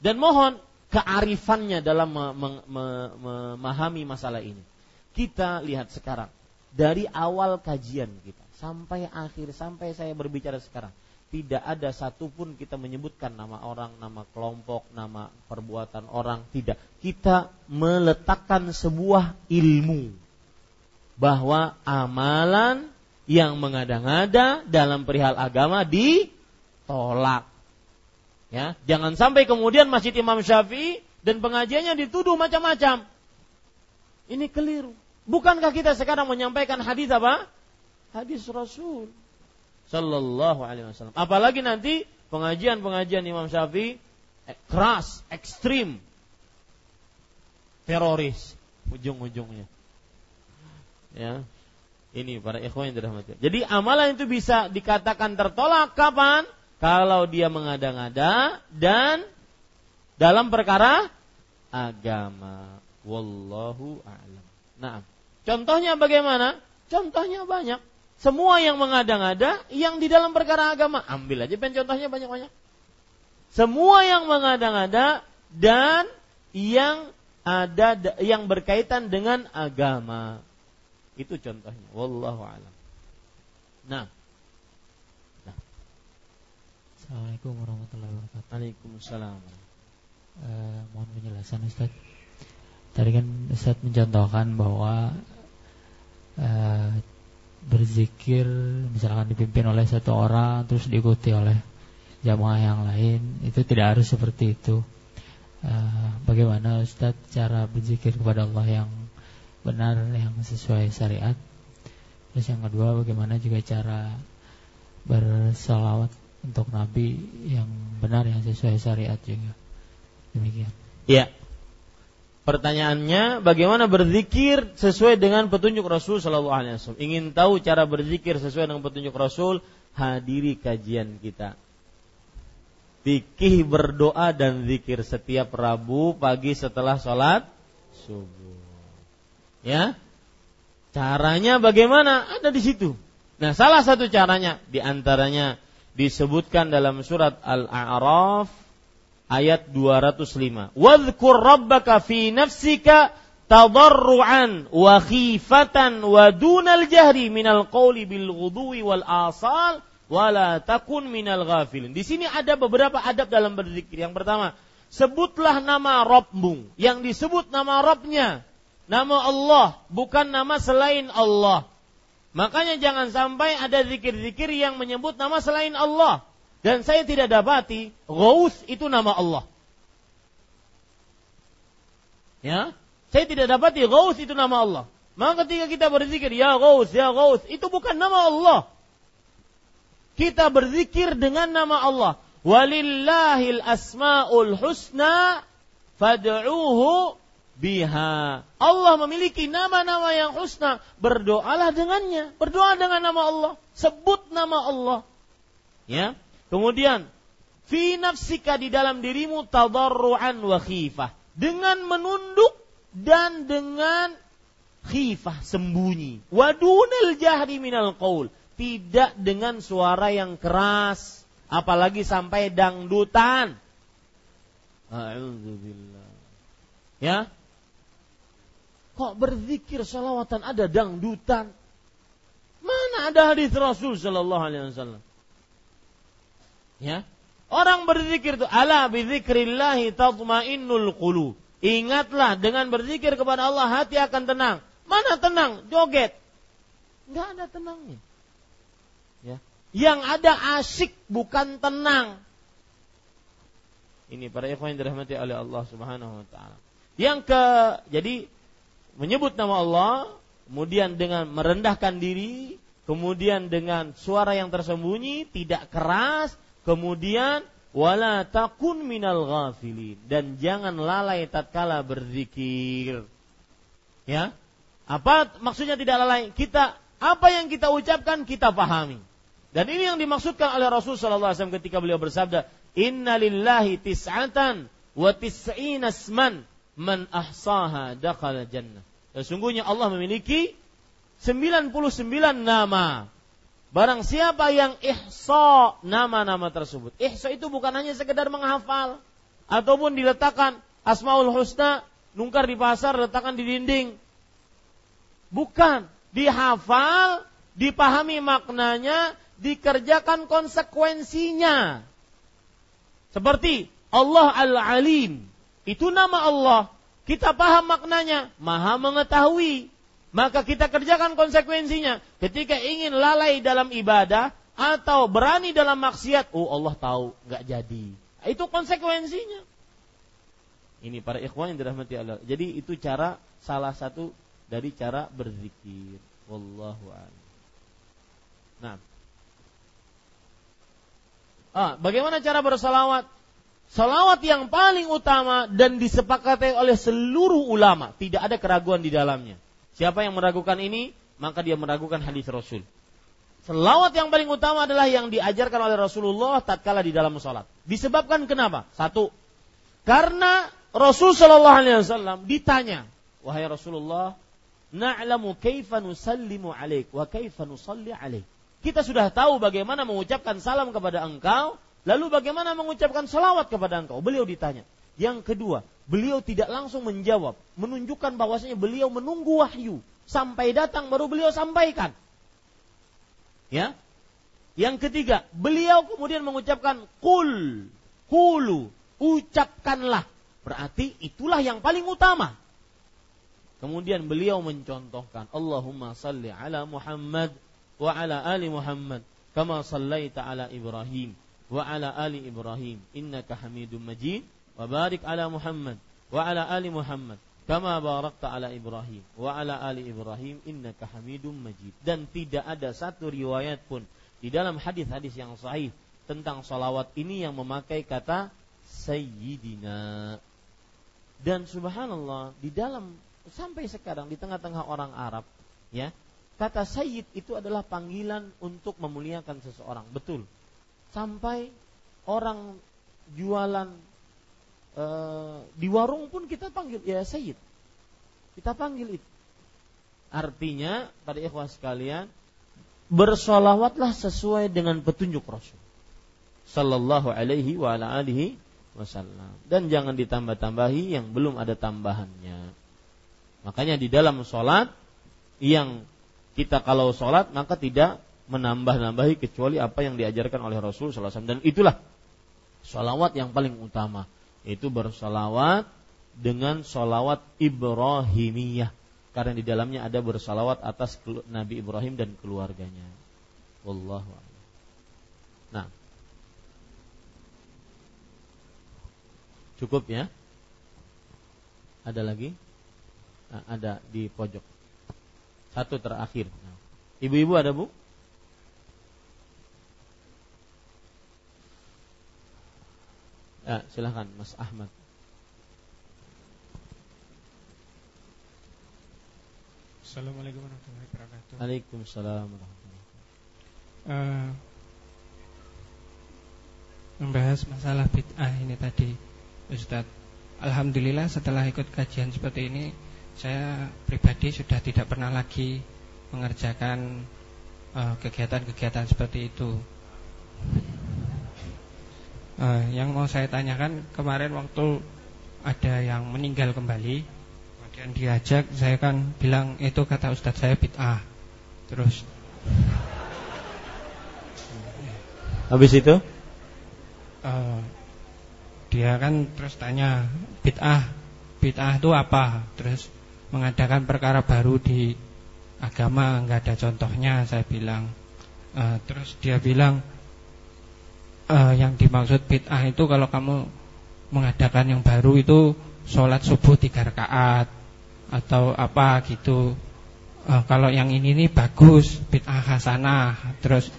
Dan mohon kearifannya dalam memahami masalah ini. Kita lihat sekarang, dari awal kajian kita sampai akhir, sampai saya berbicara sekarang, tidak ada satupun kita menyebutkan nama orang, nama kelompok, nama perbuatan orang. Tidak. Kita meletakkan sebuah ilmu bahwa amalan yang mengada-ngada dalam perihal agama ditolak. Ya, jangan sampai kemudian Masjid Imam Syafi'i dan pengajiannya dituduh macam-macam. Ini keliru. Bukankah kita sekarang menyampaikan hadis apa? Hadis Rasul sallallahu alaihi wasallam. Apalagi nanti pengajian-pengajian Imam Syafi'i keras, ekstrim, teroris ujung-ujungnya. Ya. Ini para ikhwan yang dirahmati. Jadi amalan itu bisa dikatakan tertolak kapan? Kalau dia mengada-ngada dan dalam perkara agama. Wallahu a'lam. Nah, contohnya bagaimana? Contohnya banyak. Semua yang mengada-ngada yang di dalam perkara agama, ambil aja pen contohnya banyak-banyak. Semua yang mengada-ngada dan yang berkaitan dengan agama. Itu contohnya. Wallahu a'lam. Nah. Assalamualaikum warahmatullahi wabarakatuh. Waalaikumsalam. Mohon penjelasan Ustaz. Tadi kan Ustaz mencontohkan bahwa berzikir misalkan dipimpin oleh satu orang terus diikuti oleh jamaah yang lain, itu tidak harus seperti itu. Bagaimana Ustaz cara berzikir kepada Allah yang benar yang sesuai syariat? Terus yang kedua, bagaimana juga cara bersalawat untuk Nabi yang benar yang sesuai syariat juga? Demikian. Iya. Pertanyaannya, bagaimana berzikir sesuai dengan petunjuk Rasul sallallahu alaihi wasallam? Ingin tahu cara berzikir sesuai dengan petunjuk Rasul? Hadiri kajian kita. Fikih berdoa dan zikir setiap Rabu pagi setelah sholat subuh. Ya, caranya bagaimana? Ada di situ. Nah, salah satu caranya diantaranya disebutkan dalam surat Al-A'raf ayat 205. Wadhkur rabbaka fi nafsika tadarruan wa khifatan wa dunal jahri minal qawli bil ghudwi wal asal wa la takun minal ghafilin. Di sini ada beberapa adab dalam berzikir. Yang pertama, sebutlah nama Rabbmu. Yang disebut nama Rabbnya, nama Allah, bukan nama selain Allah. Makanya jangan sampai ada zikir-zikir yang menyebut nama selain Allah. Dan saya tidak dapati Ghaus itu nama Allah. Ya, saya tidak dapati Ghaus itu nama Allah. Maka ketika kita berzikir ya Ghaus, itu bukan nama Allah. Kita berzikir dengan nama Allah. Walillahil asmaul husna fad'uhu biha. Allah memiliki nama-nama yang husna, berdoalah dengannya, berdoa dengan nama Allah, sebut nama Allah. Ya. Kemudian fi nafsika, di dalam dirimu, tadarruan wa khifah, dengan menunduk dan dengan khifah, sembunyi. Wa dunal jahri minal qaul, tidak dengan suara yang keras, apalagi sampai dangdutan. A'udzubillah. Ya. Kok berzikir salawatan ada dangdutan? Mana ada hadis Rasul sallallahu alaihi wasallam? Ya. Orang berzikir itu, ala bi dzikrillah tatma'innul qulub. Ingatlah, dengan berzikir kepada Allah hati akan tenang. Mana tenang? Joget. Enggak ada tenangnya. Ya. Yang ada asyik bukan tenang. Ini para ikhwan yang dirahmati oleh Allah Subhanahu wa taala. Jadi menyebut nama Allah, kemudian dengan merendahkan diri, kemudian dengan suara yang tersembunyi, tidak keras, kemudian wala takun minal ghafilin, dan jangan lalai tatkala berzikir. Ya. Apa maksudnya tidak lalai? Kita, apa yang kita ucapkan kita pahami. Dan ini yang dimaksudkan oleh Rasul sallallahu alaihi wasallam ketika beliau bersabda, "Innalillahi tis'atan wa tis'ina isman, man ahsaha dakhala jannah." Sesungguhnya Allah memiliki 99 nama. Barang siapa yang ihsa nama-nama tersebut. Ihsa itu bukan hanya sekedar menghafal ataupun diletakkan Asmaul Husna nungkar di pasar, letakkan di dinding. Bukan, dihafal, dipahami maknanya, dikerjakan konsekuensinya. Seperti Allah Al-Alim, itu nama Allah, kita paham maknanya, maha mengetahui, maka kita kerjakan konsekuensinya. Ketika ingin lalai dalam ibadah atau berani dalam maksiat, oh Allah tahu, gak jadi, itu konsekuensinya. Ini para ikhwan yang dirahmati Allah. Jadi itu cara, salah satu dari cara berzikir. Wallahu a'lam. Nah, bagaimana cara bersalawat? Salawat yang paling utama dan disepakati oleh seluruh ulama, tidak ada keraguan di dalamnya. Siapa yang meragukan ini, maka dia meragukan hadis Rasul. Selawat yang paling utama adalah yang diajarkan oleh Rasulullah tatkala di dalam salat. Disebabkan kenapa? Satu, karena Rasul sallallahu alaihi wasallam ditanya, "Wahai Rasulullah, na'lamu kaifa nusallimu 'alaik wa kaifa nusalli 'alaik." Kita sudah tahu bagaimana mengucapkan salam kepada engkau, lalu bagaimana mengucapkan salawat kepada engkau. Beliau ditanya. Yang kedua, beliau tidak langsung menjawab, menunjukkan bahwasanya beliau menunggu wahyu sampai datang baru beliau sampaikan. Ya. Yang ketiga, beliau kemudian mengucapkan qul, qulu, ucapkanlah. Berarti itulah yang paling utama. Kemudian beliau mencontohkan, Allahumma salli ala Muhammad wa ala ali Muhammad kama sallaita ala Ibrahim wa ala ali Ibrahim innaka Hamidum Majid wa barik ala Muhammad wa ala ali Muhammad kama barakta ala Ibrahim wa ala ali Ibrahim innaka Hamidum Majid. Dan tidak ada satu riwayat pun di dalam hadis-hadis yang sahih tentang salawat ini yang memakai kata sayyidina. Dan subhanallah, di dalam sampai sekarang di tengah-tengah orang Arab, ya, kata sayyid itu adalah panggilan untuk memuliakan seseorang. Betul. Sampai orang jualan di warung pun kita panggil ya sayyid, kita panggil itu. Artinya pada ikhwah sekalian, bersolawatlah sesuai dengan petunjuk Rasul sallallahu alaihi wa ala alihi wasallam, dan jangan ditambah-tambahi yang belum ada tambahannya. Makanya di dalam salat, yang kita kalau salat maka tidak menambah-nambahi kecuali apa yang diajarkan oleh Rasul sallallahu alaihi wasallam, dan itulah solawat yang paling utama. Itu bersalawat dengan salawat Ibrahimiyah, karena di dalamnya ada bersalawat atas Nabi Ibrahim dan keluarganya. Wallahu a'lam. Nah, cukup ya. Ada lagi? Nah, ada di pojok. Satu terakhir. Nah, ibu-ibu ada bu? Ya, silakan Mas Ahmad. Assalamualaikum warahmatullahi wabarakatuh. Waalaikumsalam warahmatullahi wabarakatuh. Membahas masalah bid'ah ini tadi, Ustaz. Alhamdulillah setelah ikut kajian seperti ini, saya pribadi sudah tidak pernah lagi mengerjakan kegiatan-kegiatan seperti itu. Yang mau saya tanyakan, kemarin waktu ada yang meninggal kembali, kemudian diajak, saya kan bilang itu kata Ustadz saya bid'ah. Terus habis itu dia kan terus tanya, bid'ah, bid'ah itu apa? Terus mengadakan perkara baru di agama, nggak ada contohnya, saya bilang. Terus dia bilang, yang dimaksud bid'ah itu kalau kamu mengadakan yang baru itu sholat subuh 3 rakaat atau apa gitu. Kalau yang ini bagus, bid'ah hasanah. Terus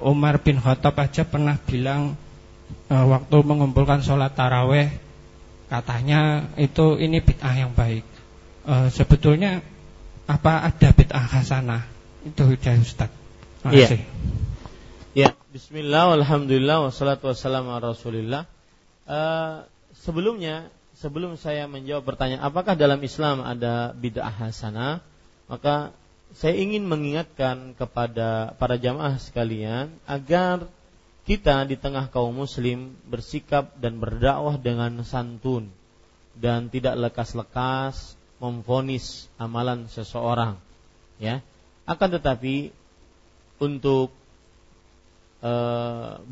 Umar bin Khattab aja pernah bilang waktu mengumpulkan sholat taraweh, katanya itu ini bid'ah yang baik. Sebetulnya apa ada bid'ah hasanah? Itu dari Ustaz. Terima kasih. Ya, bismillah, alhamdulillah, wassalatu wassalamu ala rasulillah. Sebelum saya menjawab pertanyaan apakah dalam Islam ada bid'ah hasanah, maka saya ingin mengingatkan kepada para jamaah sekalian agar kita di tengah kaum muslim bersikap dan berdakwah dengan santun dan tidak lekas-lekas memvonis amalan seseorang, ya. Akan tetapi untuk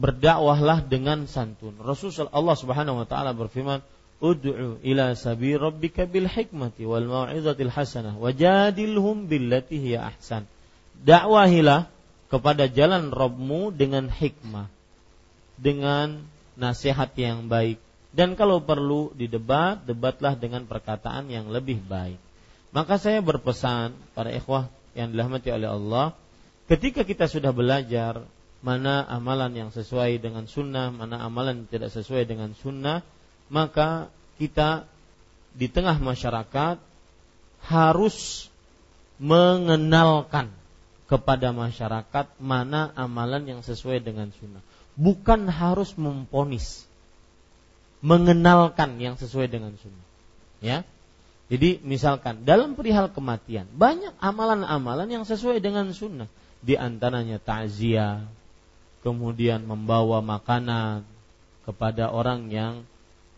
berdakwahlah dengan santun. Rasulullah Allah Subhanahu wa taala berfirman, "Ud'u ila sabil rabbika bil hikmati wal mau'izatil hasanah wajadilhum billati hiya ahsan." Dakwahilah kepada jalan Rabbmu dengan hikmah, dengan nasihat yang baik, dan kalau perlu didebat, debatlah dengan perkataan yang lebih baik. Maka saya berpesan para ikhwah yang dirahmati oleh Allah, ketika kita sudah belajar mana amalan yang sesuai dengan sunnah, mana amalan yang tidak sesuai dengan sunnah, maka kita di tengah masyarakat harus mengenalkan kepada masyarakat mana amalan yang sesuai dengan sunnah. Bukan harus memponis, mengenalkan yang sesuai dengan sunnah. Ya. Jadi misalkan dalam perihal kematian banyak amalan-amalan yang sesuai dengan sunnah. Di antaranya ta'ziah, kemudian membawa makanan kepada orang yang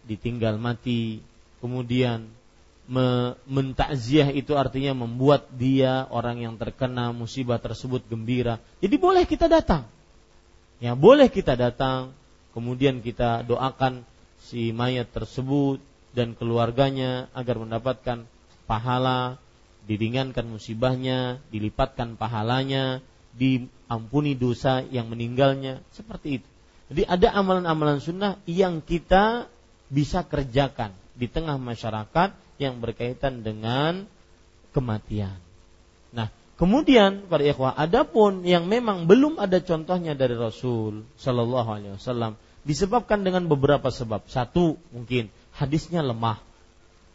ditinggal mati, kemudian mentakziah itu artinya membuat dia, orang yang terkena musibah tersebut, gembira. Jadi boleh kita datang. Ya, boleh kita datang. Kemudian kita doakan si mayat tersebut dan keluarganya agar mendapatkan pahala, diringankan musibahnya, dilipatkan pahalanya, diampuni dosa yang meninggalnya. Seperti itu. Jadi ada amalan-amalan sunnah yang kita bisa kerjakan di tengah masyarakat yang berkaitan dengan kematian. Nah, kemudian para ikhwah, adapun yang memang belum ada contohnya dari Rasul sallallahu alaihi wasallam disebabkan dengan beberapa sebab. Satu, mungkin hadisnya lemah.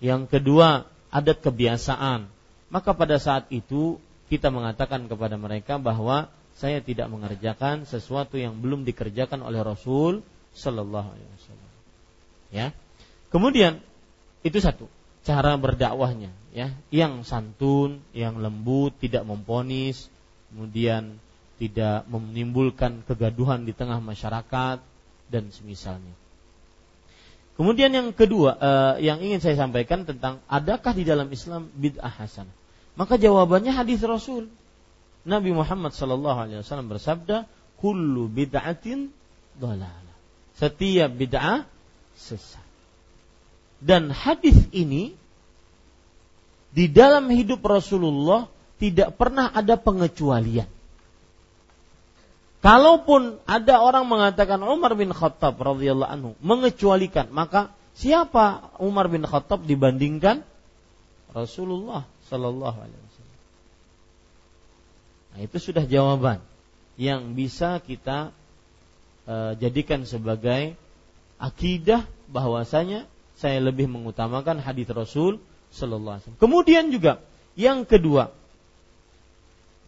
Yang kedua, adat kebiasaan. Maka pada saat itu kita mengatakan kepada mereka bahwa saya tidak mengerjakan sesuatu yang belum dikerjakan oleh Rasul sallallahu alaihi wasallam. Ya. Kemudian itu satu, cara berdakwahnya, ya, yang santun, yang lembut, tidak memponis, kemudian tidak menimbulkan kegaduhan di tengah masyarakat dan semisalnya. Kemudian yang kedua, yang ingin saya sampaikan tentang adakah di dalam Islam bid'ah hasanah? Maka jawabannya hadis Rasul. Nabi Muhammad SAW bersabda, "Kullu bid'atin dhalalah." Setiap bid'ah sesat. Dan hadis ini di dalam hidup Rasulullah tidak pernah ada pengecualian. Kalaupun ada orang mengatakan Umar bin Khattab radhiyallahu anhu mengecualikan, maka siapa Umar bin Khattab dibandingkan Rasulullah sallallahu alaihi wasallam? Nah, itu sudah jawaban yang bisa kita jadikan sebagai akidah bahwasanya saya lebih mengutamakan hadis Rasul sallallahu alaihi wasallam. Kemudian juga yang kedua,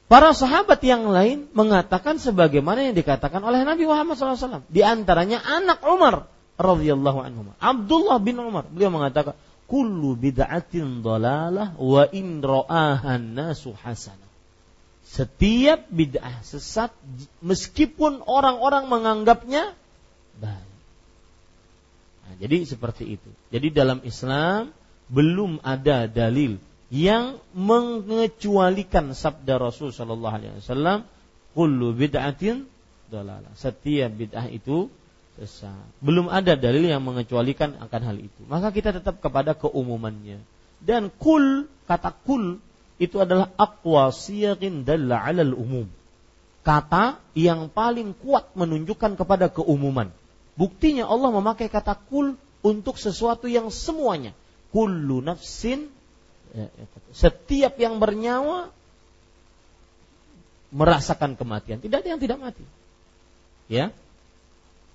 para sahabat yang lain mengatakan sebagaimana yang dikatakan oleh Nabi Muhammad sallallahu alaihi wasallam. Di antaranya anak Umar radhiyallahu anhu, Abdullah bin Umar. Beliau mengatakan, "Kullu bid'atin dhalalah wa in ra'ahan nasu hasanah." Setiap bid'ah sesat meskipun orang-orang menganggapnya baik. Nah, jadi seperti itu. Jadi dalam Islam belum ada dalil yang mengecualikan sabda Rasul sallallahu alaihi wasallam, "Kullu bid'atin dhalalah." Setiap bid'ah itu sesat. Belum ada dalil yang mengecualikan akan hal itu. Maka kita tetap kepada keumumannya. Dan kata kul itu adalah aqwa siyaqin dalla 'alal umum. Kata yang paling kuat menunjukkan kepada keumuman. Buktinya Allah memakai kata kul untuk sesuatu yang semuanya. Kullu nafsin, setiap yang bernyawa merasakan kematian. Tidak ada yang tidak mati. Ya.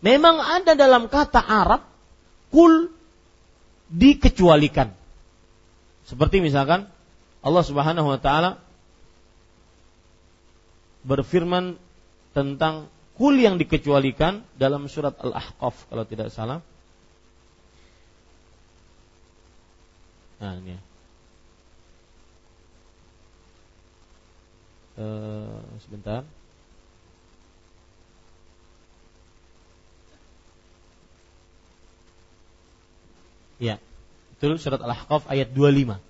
Memang ada dalam kata Arab kul dikecualikan. Seperti misalkan Allah Subhanahu wa taala berfirman tentang kul yang dikecualikan dalam surat Al-Ahqaf kalau tidak salah. Nah, ini. Sebentar. Ya. Betul, surat Al-Ahqaf ayat 25.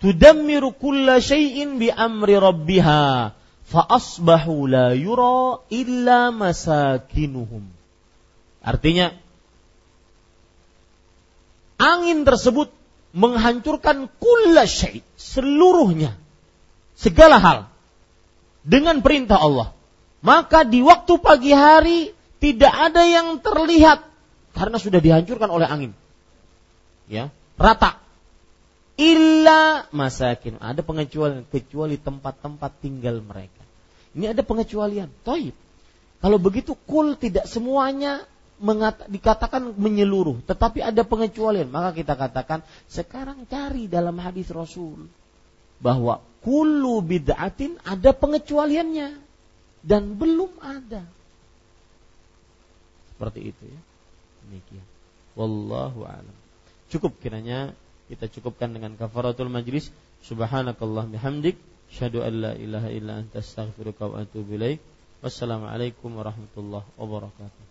Tudammiru kulla syai'in bi amri rabbiha. Fa'asbahu la yura illa masakinuhum. Artinya, angin tersebut menghancurkan kulla syai', seluruhnya, segala hal, dengan perintah Allah. Maka di waktu pagi hari tidak ada yang terlihat karena sudah dihancurkan oleh angin. Ya, rata. Illa masakin, ada pengecualian, kecuali tempat-tempat tinggal mereka. Ini ada pengecualian. Taib. Kalau begitu kul tidak semuanya dikatakan menyeluruh, tetapi ada pengecualian. Maka kita katakan sekarang cari dalam hadis Rasul bahwa kullu bid'atin ada pengecualiannya dan belum ada. Seperti itu ya. Demikian. Wallahu a'lam. Cukup kiranya kita cukupkan dengan kafaratul majlis. Subhanakallah bihamdik, syahadu alla ilaha illa anta astaghfiruka wa atubu ilaik. Wassalamualaikum warahmatullahi wabarakatuh.